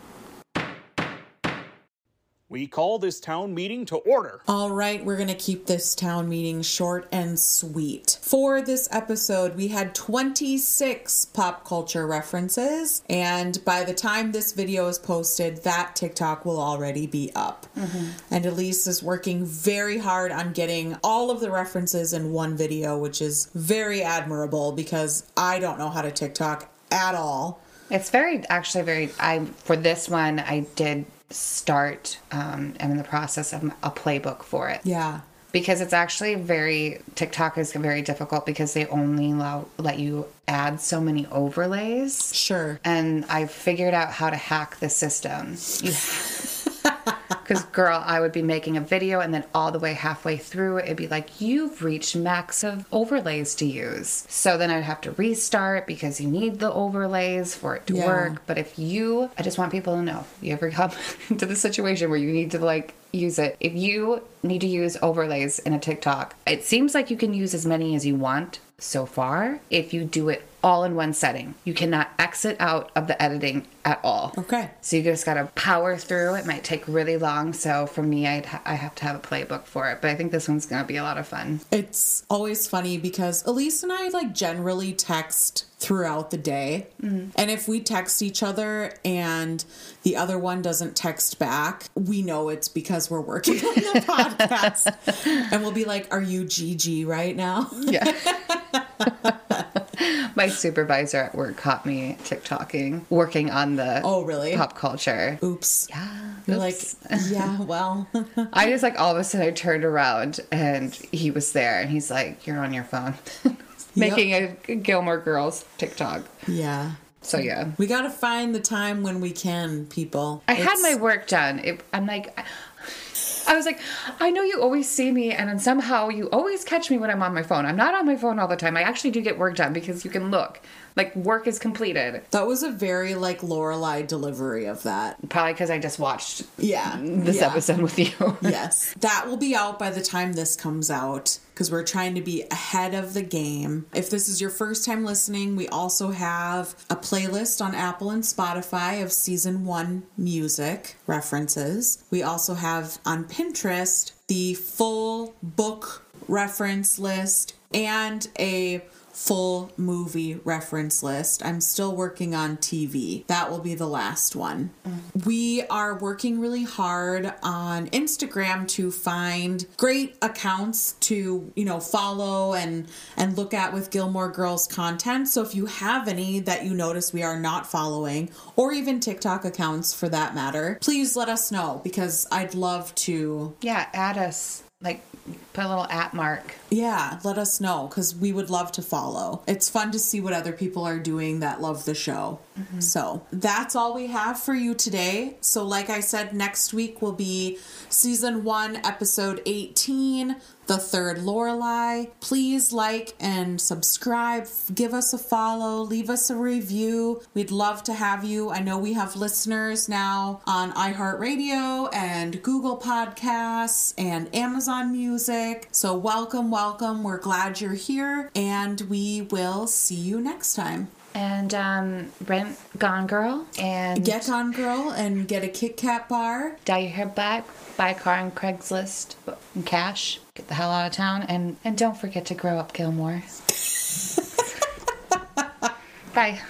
We call this town meeting to order. All right, we're going to keep this town meeting short and sweet. For this episode, we had twenty-six pop culture references. And by the time this video is posted, that TikTok will already be up. Mm-hmm. And Elise is working very hard on getting all of the references in one video, which is very admirable because I don't know how to TikTok at all. It's very, actually very, I for this one, I did... start um I'm in the process of a playbook for it, yeah because it's actually very TikTok is very difficult because they only allow let you add so many overlays. Sure. And I figured out how to hack the system because girl, I would be making a video and then all the way halfway through it'd be like, you've reached max of overlays to use. So then I'd have to restart because you need the overlays for it to yeah. work. But if you, I just want people to know, you ever come into the situation where you need to like use it, if you need to use overlays in a TikTok, it seems like you can use as many as you want so far if you do it all in one setting. You cannot exit out of the editing at all. Okay. So you just gotta power through. It might take really long. So for me, I'd ha- I have to have a playbook for it. But I think this one's gonna be a lot of fun. It's always funny because Elise and I like generally text throughout the day. Mm-hmm. And if we text each other and the other one doesn't text back, we know it's because we're working on the podcast. And we'll be like, are you G G right now? Yeah. My supervisor at work caught me TikToking, working on the oh, really? pop culture. Oops. Yeah. You're oops. Like, yeah, well. I just like all of a sudden I turned around and he was there and he's like, you're on your phone. Making yep. a Gilmore Girls TikTok. Yeah. So, yeah. We got to find the time when we can, people. I it's... had my work done. It, I'm like... I was like, I know you always see me, and then somehow you always catch me when I'm on my phone. I'm not on my phone all the time. I actually do get work done because you can look. Like, work is completed. That was a very, like, Lorelai delivery of that. Probably because I just watched yeah. this yeah. episode with you. Yes. That will be out by the time this comes out, because we're trying to be ahead of the game. If this is your first time listening, we also have a playlist on Apple and Spotify of season one music references. We also have on Pinterest the full book reference list and a full movie reference list. I'm still working on T V. That will be the last one. Mm. We are working really hard on Instagram to find great accounts to, you know, follow and, and look at with Gilmore Girls content. So if you have any that you notice we are not following, or even TikTok accounts for that matter, please let us know, because I'd love to... Yeah, add us. Like, put a little at mark. Yeah, let us know, because we would love to follow. It's fun to see what other people are doing that love the show. Mm-hmm. So that's all we have for you today. So like I said, next week will be season one, episode eighteen, The Third Lorelai. Please like and subscribe. Give us a follow. Leave us a review. We'd love to have you. I know we have listeners now on iHeartRadio and Google Podcasts and Amazon Music. So welcome, welcome. We're glad you're here, and we will see you next time. And um, rent Gone Girl. And get Gone Girl and get a Kit Kat bar. Dye your hair black. Buy a car on Craigslist in cash. Get the hell out of town. And, and don't forget to grow up, Gilmore. Bye.